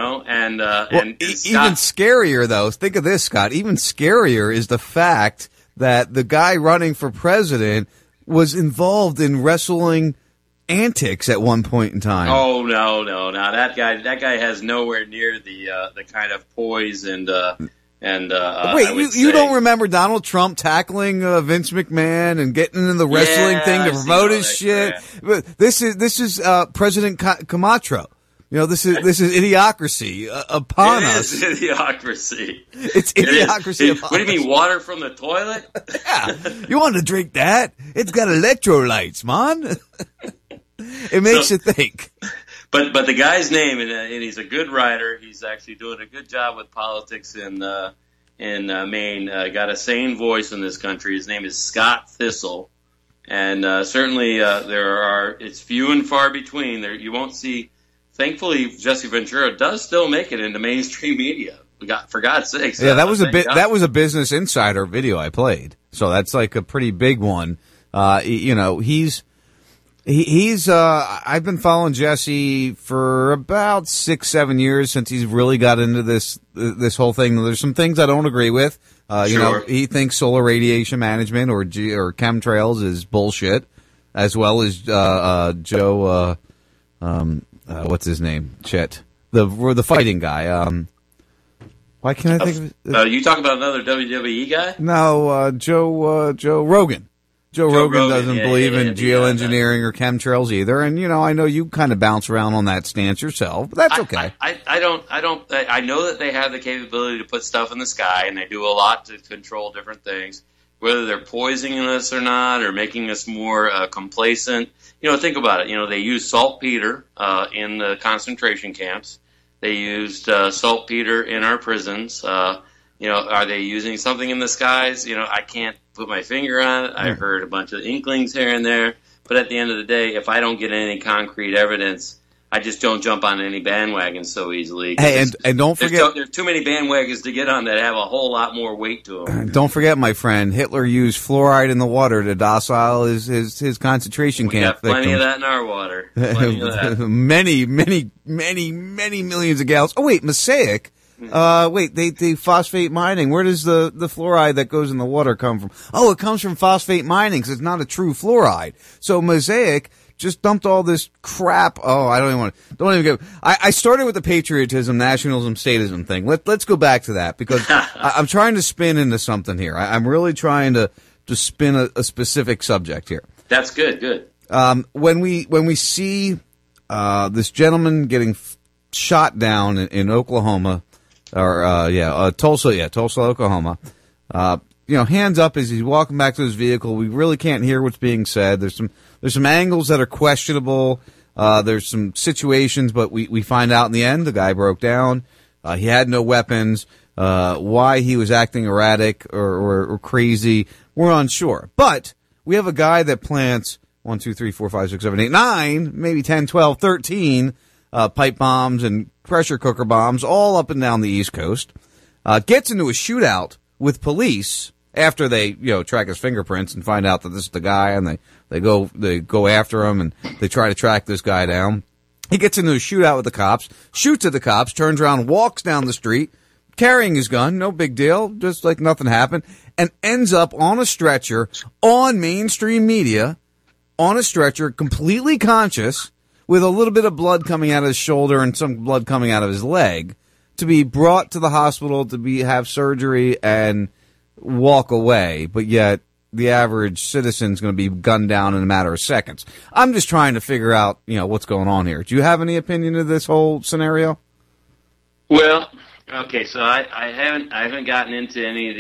scarier, though, think of this, Scott. Even scarier is the fact that the guy running for president was involved in wrestling antics at one point in time. Oh no! That guy has nowhere near the kind of poise and. Wait, you don't remember Donald Trump tackling Vince McMahon and getting into the wrestling thing to promote his shit? Crap. This is President Camacho. This is idiocracy upon us. It is idiocracy. It's idiocracy upon us. What do you mean, water from the toilet? Yeah, you want to drink that? It's got electrolytes, man. It makes you think. But the guy's name, and he's a good writer. He's actually doing a good job with politics in Maine. Got a sane voice in this country. His name is Scott Thistle, and certainly it's few and far between. There you won't see. Thankfully, Jesse Ventura does still make it into mainstream media. For God's sakes. Yeah, that was a Business Insider video I played. So that's like a pretty big one. I've been following Jesse for about 6-7 years since he's really got into this whole thing. There's some things I don't agree with. Sure. You know, he thinks solar radiation management or chemtrails is bullshit, as well as Joe. What's his name? Chet, the fighting guy. Why can't I think of it? You talking about another WWE guy? No, Joe Rogan. Joe Rogan doesn't believe in geoengineering or chemtrails either, and you know I know you kind of bounce around on that stance yourself, but that's okay. I don't. I know that they have the capability to put stuff in the sky, and they do a lot to control different things, whether they're poisoning us or not, or making us more complacent. You know, think about it. You know, they used saltpeter in the concentration camps. They used saltpeter in our prisons. You know, are they using something in the skies? You know, I can't put my finger on it. I've heard a bunch of inklings here and there. But at the end of the day, if I don't get any concrete evidence, I just don't jump on any bandwagon so easily. Hey, and don't forget... There's too many bandwagons to get on that have a whole lot more weight to them. Don't forget, my friend, Hitler used fluoride in the water to docile his concentration camp victims. We got plenty of that in our water. Many millions of gallons. Oh, wait, mosaic? They phosphate mining. Where does the fluoride that goes in the water come from? Oh, it comes from phosphate mining because it's not a true fluoride. So Mosaic just dumped all this crap. Oh, I don't even want to. Don't even go. I started with the patriotism, nationalism, statism thing. Let's go back to that because I'm trying to spin into something here. I'm really trying to spin a specific subject here. That's good. Good. When we see this gentleman getting shot down in Oklahoma. Or, Tulsa, Oklahoma. You know, hands up as he's walking back to his vehicle. We really can't hear what's being said. There's some angles that are questionable. There's some situations, but we find out in the end the guy broke down. He had no weapons. Why he was acting erratic or crazy, we're unsure. But we have a guy that plants 1, 2, 3, 4, 5, 6, 7, 8, 9, maybe 10, 12, 13 pipe bombs and pressure cooker bombs all up and down the East Coast, gets into a shootout with police after they, you know, track his fingerprints and find out that this is the guy, and they go after him and they try to track this guy down. He gets into a shootout with the cops, shoots at the cops, turns around, walks down the street carrying his gun, no big deal, just like nothing happened, and ends up on a stretcher on mainstream media, completely conscious, with a little bit of blood coming out of his shoulder and some blood coming out of his leg, to be brought to the hospital to have surgery and walk away. But yet the average citizen's going to be gunned down in a matter of seconds. I'm just trying to figure out, you know, what's going on here. Do you have any opinion of this whole scenario? Well, okay, so I haven't gotten into any of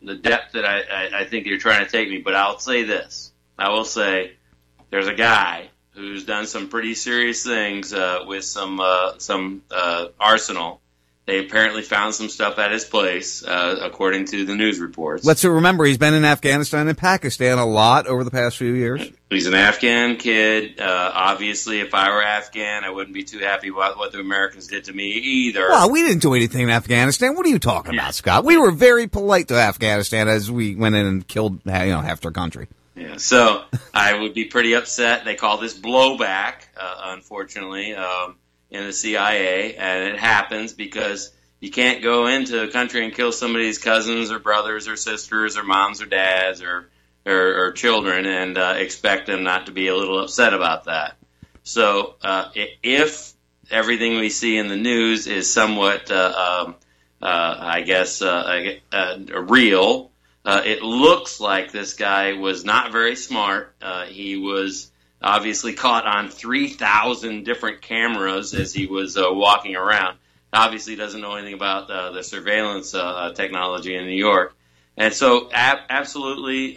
the depth that I think you're trying to take me, but I'll say this. I will say there's a guy who's done some pretty serious things with some arsenal. They apparently found some stuff at his place, according to the news reports. Let's remember, he's been in Afghanistan and Pakistan a lot over the past few years. He's an Afghan kid. Obviously, if I were Afghan, I wouldn't be too happy about what the Americans did to me either. Well, we didn't do anything in Afghanistan. What are you talking about, Scott? We were very polite to Afghanistan as we went in and killed, you know, half their country. Yeah, so I would be pretty upset. They call this blowback, unfortunately, in the CIA, and it happens because you can't go into a country and kill somebody's cousins or brothers or sisters or moms or dads or children and expect them not to be a little upset about that. So if everything we see in the news is somewhat, real, it looks like this guy was not very smart. He was obviously caught on 3,000 different cameras as he was walking around. Obviously doesn't know anything about the surveillance technology in New York. And so absolutely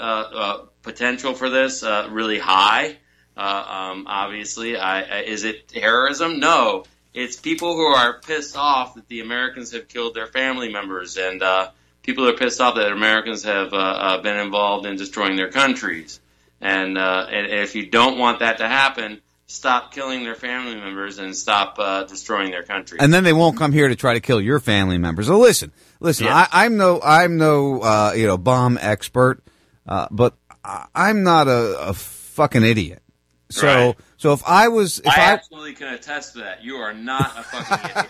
potential for this, really high. Obviously, is it terrorism? No. It's people who are pissed off that the Americans have killed their family members and people are pissed off that Americans have been involved in destroying their countries. And if you don't want that to happen, stop killing their family members and stop destroying their country. And then they won't come here to try to kill your family members. So listen, yeah. I'm no bomb expert, but I'm not a fucking idiot. So right. So if I was... I absolutely can attest to that. You are not a fucking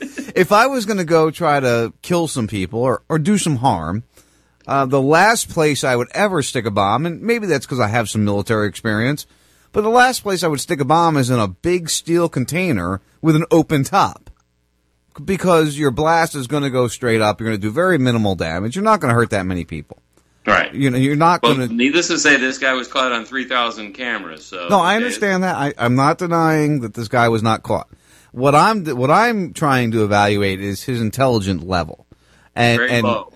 idiot. If I was going to go try to kill some people or do some harm, the last place I would ever stick a bomb, and maybe that's because I have some military experience, but the last place I would stick a bomb is in a big steel container with an open top. Because your blast is going to go straight up. You're going to do very minimal damage. You're not going to hurt that many people. Right. You know, you're not going to... Needless to say, this guy was caught on 3,000 cameras. So no, I understand that. I'm not denying that this guy was not caught. What I'm trying to evaluate is his intelligence level. And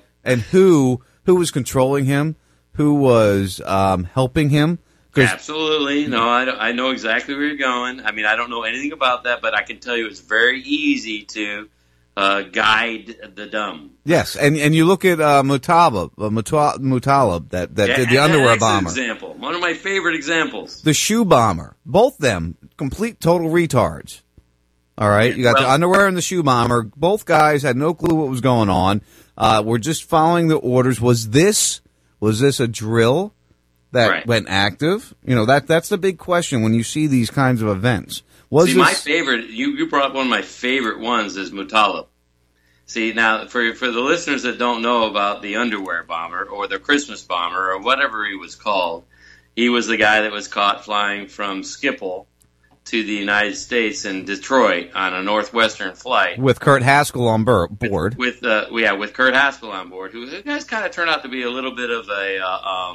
who was controlling him, who was helping him. Absolutely. No, I know exactly where you're going. I mean, I don't know anything about that, but I can tell you it's very easy to guide the dumb. Yes, and you look at Muttalib that did the underwear bomber. Example. One of my favorite examples. The shoe bomber. Both them, complete total retards. All right, you got the underwear and the shoe bomber. Both guys had no clue what was going on. We're just following the orders. Was this a drill? That went active? You know, that's the big question when you see these kinds of events. My favorite, you brought up one of my favorite ones is Muttalib. See, now, for the listeners that don't know about the underwear bomber or the Christmas bomber or whatever he was called, he was the guy that was caught flying from Schiphol to the United States in Detroit on a Northwestern flight. With Kurt Haskell on board. With Kurt Haskell on board, who has kind of turned out to be a little bit of a...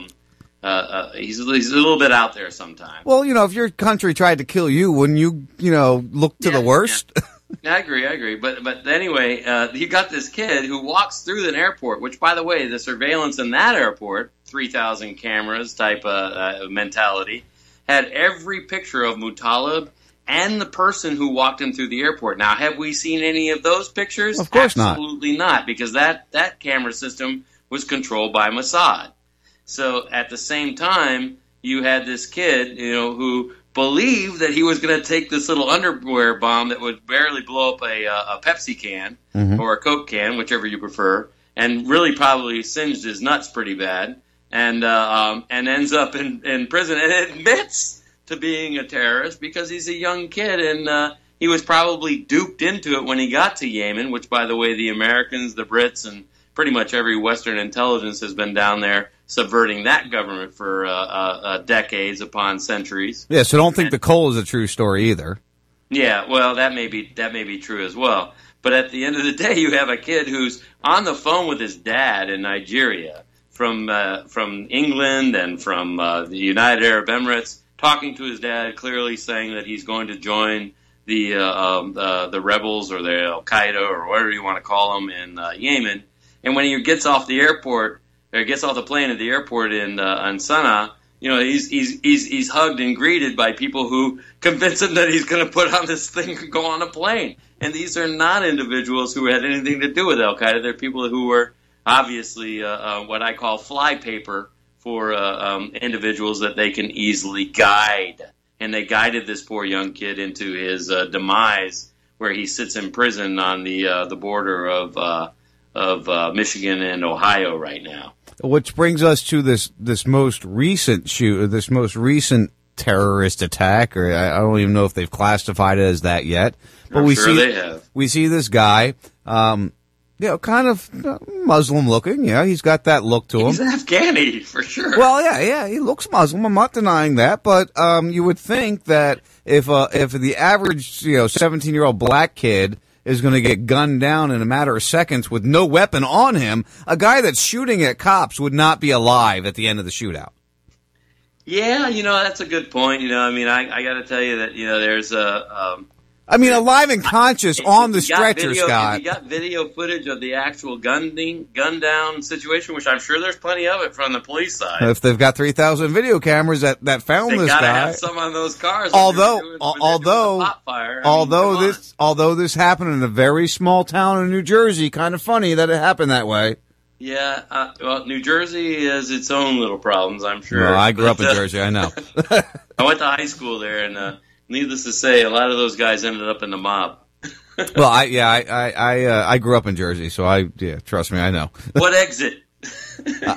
he's a little bit out there sometimes. Well, you know, if your country tried to kill you, wouldn't you look to the worst? Yeah. Yeah, I agree. But anyway, you got this kid who walks through an airport, which, by the way, the surveillance in that airport, 3,000 cameras type of mentality, had every picture of Muttalib and the person who walked him through the airport. Now, have we seen any of those pictures? Of course not. Absolutely not, because that camera system was controlled by Mossad. So at the same time, you had this kid, you know, who believed that he was going to take this little underwear bomb that would barely blow up a Pepsi can or a Coke can, whichever you prefer, and really probably singed his nuts pretty bad, and ends up in prison and admits to being a terrorist because he's a young kid and he was probably duped into it when he got to Yemen, which, by the way, the Americans, the Brits, and pretty much every Western intelligence has been down there subverting that government for decades upon centuries. Yeah, so don't think the coal is a true story either. Yeah, well, that may be true as well. But at the end of the day, you have a kid who's on the phone with his dad in Nigeria from England and from the United Arab Emirates, talking to his dad, clearly saying that he's going to join the rebels or the Al-Qaeda or whatever you want to call them in Yemen. And when he gets off the airport... or gets off the plane at the airport in Sana'a, you know, he's hugged and greeted by people who convince him that he's going to put on this thing and go on a plane. And these are not individuals who had anything to do with al-Qaeda. They're people who were obviously what I call flypaper for individuals that they can easily guide. And they guided this poor young kid into his demise, where he sits in prison on the border of Michigan and Ohio right now. Which brings us to this most recent terrorist attack, or I don't even know if they've classified it as that yet. But we see this guy, you know, kind of Muslim looking. Yeah, he's got that look to him. He's Afghani for sure. Well, yeah, he looks Muslim. I'm not denying that, but you would think that if the average 17-year-old black kid is going to get gunned down in a matter of seconds with no weapon on him, a guy that's shooting at cops would not be alive at the end of the shootout. Yeah, you know, that's a good point. You know, I mean, I got to tell you that, you know, there's a... alive and conscious on the stretcher, Scott. If you got video footage of the actual gun down situation, which I'm sure there's plenty of it from the police side. If they've got 3,000 video cameras that found this guy, they gotta have some on those cars. Although this happened in a very small town in New Jersey, kind of funny that it happened that way. Yeah, well, New Jersey has its own little problems, I'm sure. Well, I grew up in Jersey, I know. I went to high school there, and needless to say, a lot of those guys ended up in the mob. Well, I grew up in Jersey, so trust me, I know. What exit?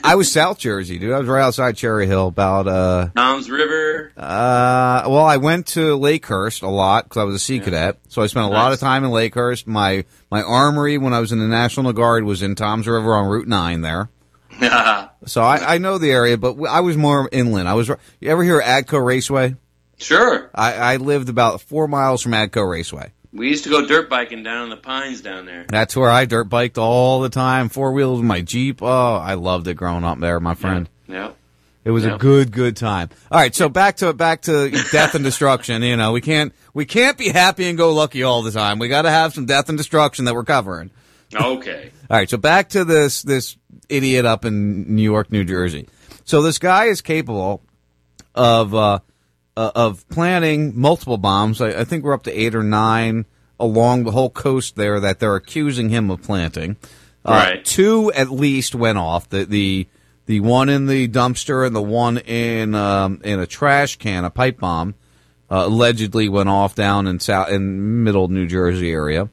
I was South Jersey, dude. I was right outside Cherry Hill, about Tom's River. Well, I went to Lakehurst a lot because I was a Sea Cadet, so I spent a lot of time in Lakehurst. My armory when I was in the National Guard was in Tom's River on Route 9 there. So I know the area, but I was more inland. I was. You ever hear Agco Raceway? Sure. I lived about 4 miles from Agco Raceway. We used to go dirt biking down in the pines down there. That's where I dirt biked all the time, four wheels with my Jeep. Oh, I loved it growing up there, my friend. Yeah. It was a good time. All right, so back to death and destruction. You know, we can't be happy and go lucky all the time. We got to have some death and destruction that we're covering. Okay. All right, so back to this idiot up in New York, New Jersey. So this guy is capable of planning multiple bombs. I think we're up to 8 or 9 along the whole coast there that they're accusing him of planting. Right. Two at least went off. The one in the dumpster and the one in a trash can, a pipe bomb, allegedly went off down in middle New Jersey area.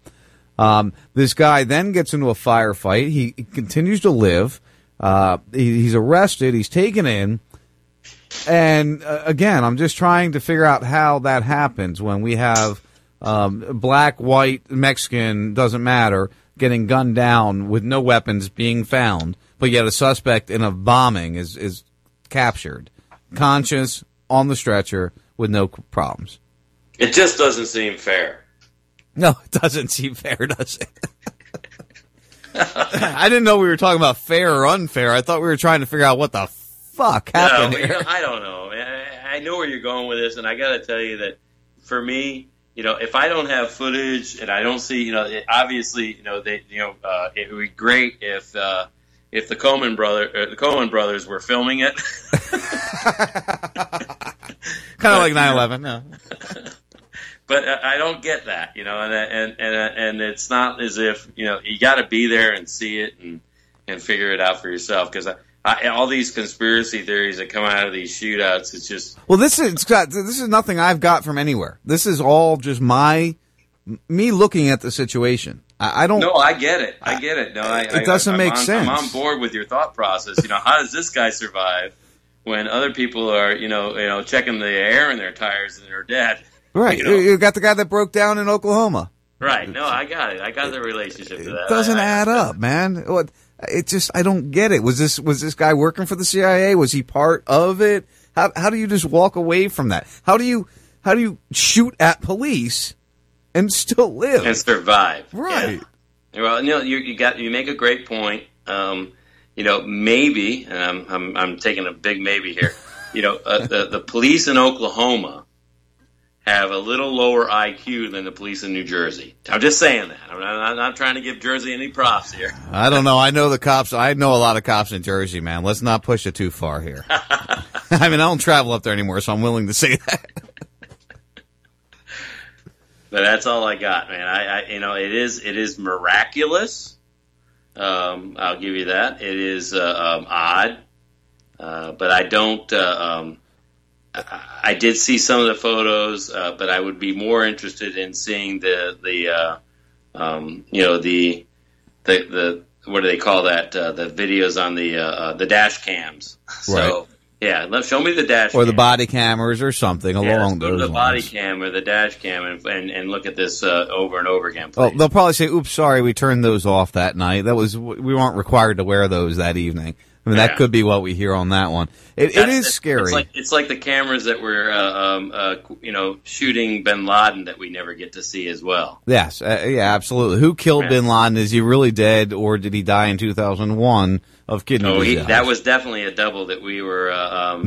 This guy then gets into a firefight. He continues to live. He's arrested. He's taken in. And, again, I'm just trying to figure out how that happens when we have black, white, Mexican, doesn't matter, getting gunned down with no weapons being found, but yet a suspect in a bombing is captured, conscious, on the stretcher, with no problems. It just doesn't seem fair. No, it doesn't seem fair, does it? I didn't know we were talking about fair or unfair. I thought we were trying to figure out what the fuck happened here. You know, I don't know. I know where you're going with this, and I got to tell you that for me, you know, if I don't have footage and I don't see, you know, obviously, you know, it would be great if the Coen brothers were filming it. Kind of like 9/11. No. But I don't get that, you know, and it's not as if, you know, you got to be there and see it and figure it out for yourself, because all these conspiracy theories that come out of these shootouts, it's just... Well, this is nothing I've got from anywhere. This is all just me looking at the situation. I don't... No, I get it. I get it. No, it doesn't make sense. I'm on board with your thought process. You know, how does this guy survive when other people are, you know, checking the air in their tires and they're dead? Right. You know? You got the guy that broke down in Oklahoma. Right. No, I got it. I got the relationship to that. It doesn't add up, man. It just, I don't get it. Was this guy working for the CIA? Was he part of it? How do you just walk away from that? How do you shoot at police and still live? And survive. Right. Yeah. Well, you know, you make a great point. You know, maybe, and I'm taking a big maybe here, you know, the police in Oklahoma have a little lower IQ than the police in New Jersey. I'm just saying that. I'm not trying to give Jersey any props here. I don't know. I know the cops. I know a lot of cops in Jersey, man. Let's not push it too far here. I mean, I don't travel up there anymore, so I'm willing to say that. But that's all I got, man. I you know, it is miraculous. I'll give you that. It is odd, but I don't. I did see some of the photos, but I would be more interested in seeing the what do they call that? The videos on the dash cams. So, right. Yeah, show me the dash cam. Or the body cameras or something along those lines. The body cam or the dash cam and look at this over and over again. Well, they'll probably say, "Oops, sorry, we turned those off that night. We weren't required to wear those that evening." I mean, that could be what we hear on that one. It is scary. It's like the cameras that were, you know, shooting bin Laden that we never get to see as well. Yes, yeah, absolutely. Who killed bin Laden? Is he really dead, or did he die in 2001 of kidney disease? That was definitely a double that we were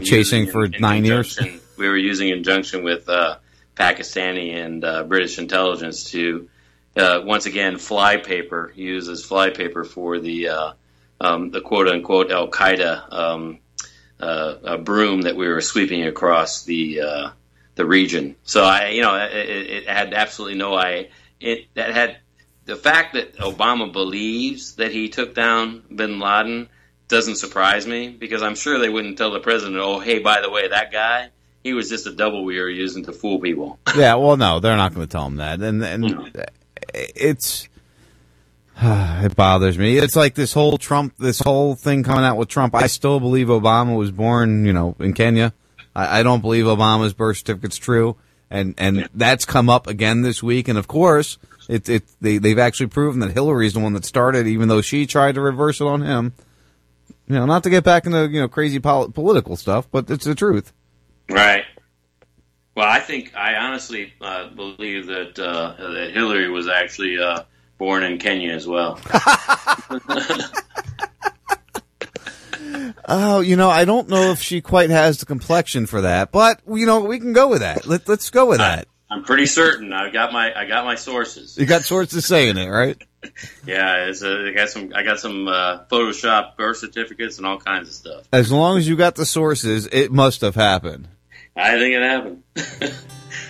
chasing for 9 years. We were using in conjunction with Pakistani and British intelligence to once again use as flypaper for the quote-unquote al-Qaeda broom that we were sweeping across the region. So it had absolutely the fact that Obama believes that he took down bin Laden doesn't surprise me, because I'm sure they wouldn't tell the president, "Oh, hey, by the way, that guy, he was just a double we were using to fool people." Yeah, well, no, they're not going to tell him that, and it's. It bothers me. It's like this whole Trump, this whole thing coming out with Trump. I still believe Obama was born, you know, in Kenya. I don't believe Obama's birth certificate's true. And that's come up again this week. And of course, they've actually proven that Hillary's the one that started, even though she tried to reverse it on him. You know, not to get back into, you know, crazy political stuff, but it's the truth. Right. Well, I think I honestly believe that that Hillary was actually born in Kenya as well. Oh, you know, I don't know if she quite has the complexion for that, but you know, we can go with that. Let's go with that. I'm pretty certain. I got my sources. You got sources saying it, right? Yeah, I got some Photoshop birth certificates and all kinds of stuff. As long as you got the sources, it must have happened. I think it happened.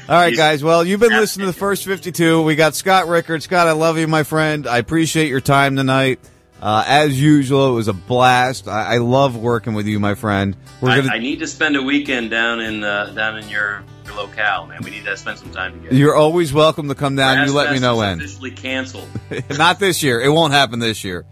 All right, guys. Well, you've been listening to the First 52. We got Scott Rickard. Scott, I love you, my friend. I appreciate your time tonight. As usual, it was a blast. I love working with you, my friend. I need to spend a weekend down in your locale, man. We need to spend some time together. You're always welcome to come down. You let me know when. Officially canceled. Not this year. It won't happen this year,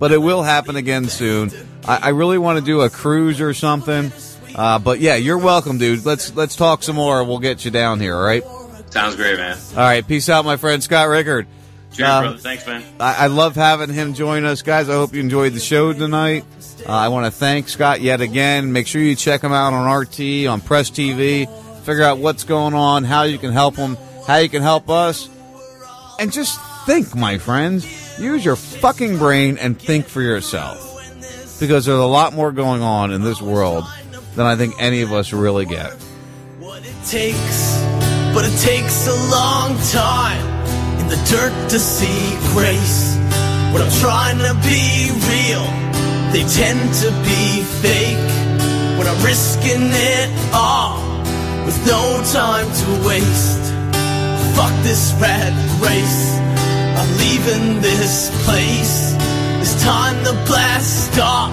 but it will happen again soon. I really want to do a cruise or something. But yeah, you're welcome, dude. Let's talk some more, and we'll get you down here. All right. Sounds great, man. All right. Peace out, my friend Scott Rickard. Cheers, brother. Thanks, man. I love having him join us, guys. I hope you enjoyed the show tonight. I want to thank Scott yet again. Make sure you check him out on RT, on Press TV. Figure out what's going on, how you can help him, how you can help us. And just think, my friends. Use your fucking brain and think for yourself. Because there's a lot more going on in this world than I think any of us really get. What it takes, but it takes a long time. In the dirt to see grace. When I'm trying to be real, they tend to be fake. When I'm risking it all, with no time to waste. Fuck this rat race, I'm leaving this place. It's time to blast off,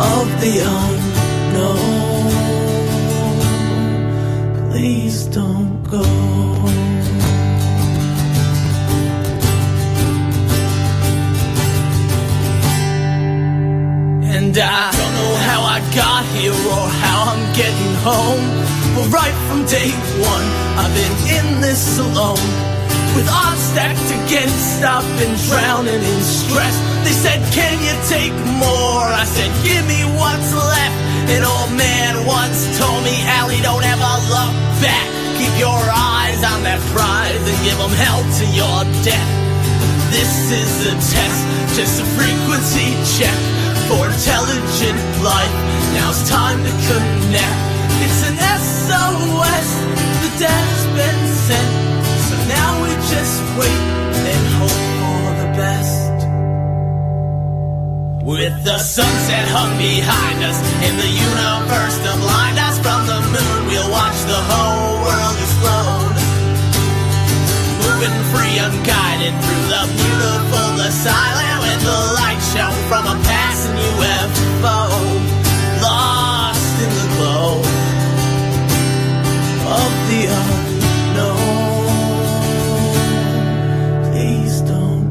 of the unknown. Please don't go. And I don't know how I got here or how I'm getting home, but right from day one I've been in this alone. With odds stacked against, I've been drowning in stress. They said, can you take more? I said, give me what's left. An old man once told me, Allie, don't ever look back. Keep your eyes on that prize and give them hell to your death. This is a test, just a frequency check for intelligent life. Now it's time to connect. It's an SOS, the death's been sent. So now we just wait and hope for the best. With the sunset hung behind us and the universe to blind us from the moon, we'll watch the whole world explode. Moving free, unguided through the beautiful, the silent, with the light show from a passing UFO, lost in the glow of the unknown. Please don't.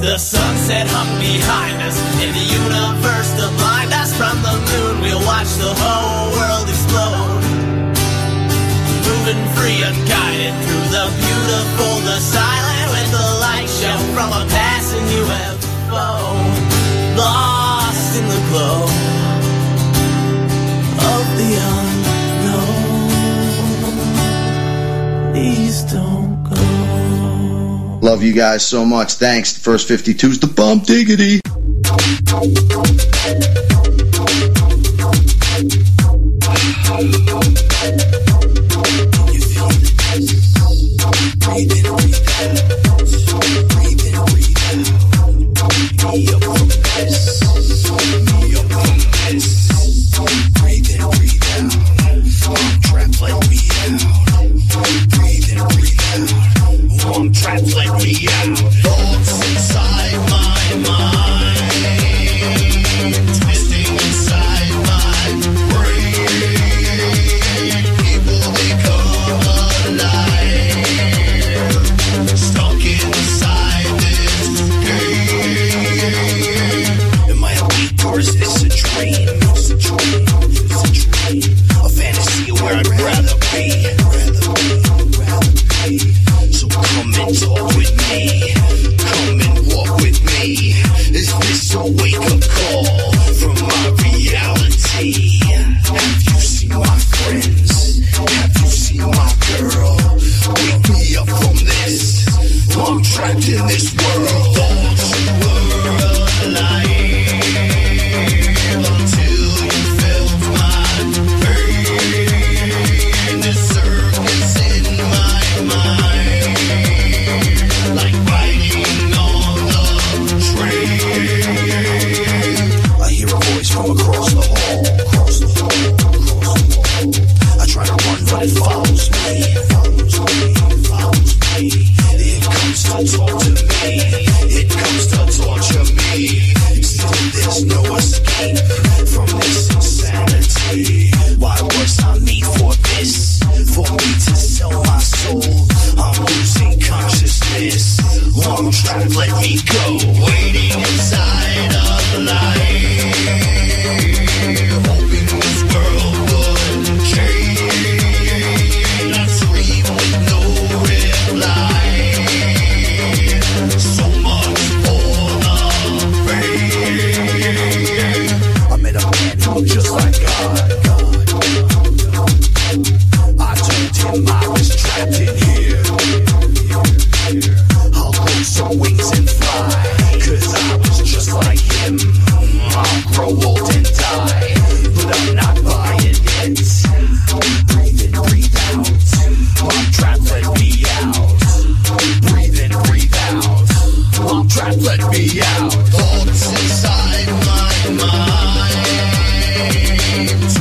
The sunset hung behind us, and the universe to blind us from the moon, we'll watch watch the whole world explode. Moving free and guided through the beautiful, the silent, with the light show from a passing UFO. Lost in the glow of the unknown. Please don't go. Love you guys so much. Thanks. The first 52's the Bump Diggity. Let me out. Thoughts inside my mind.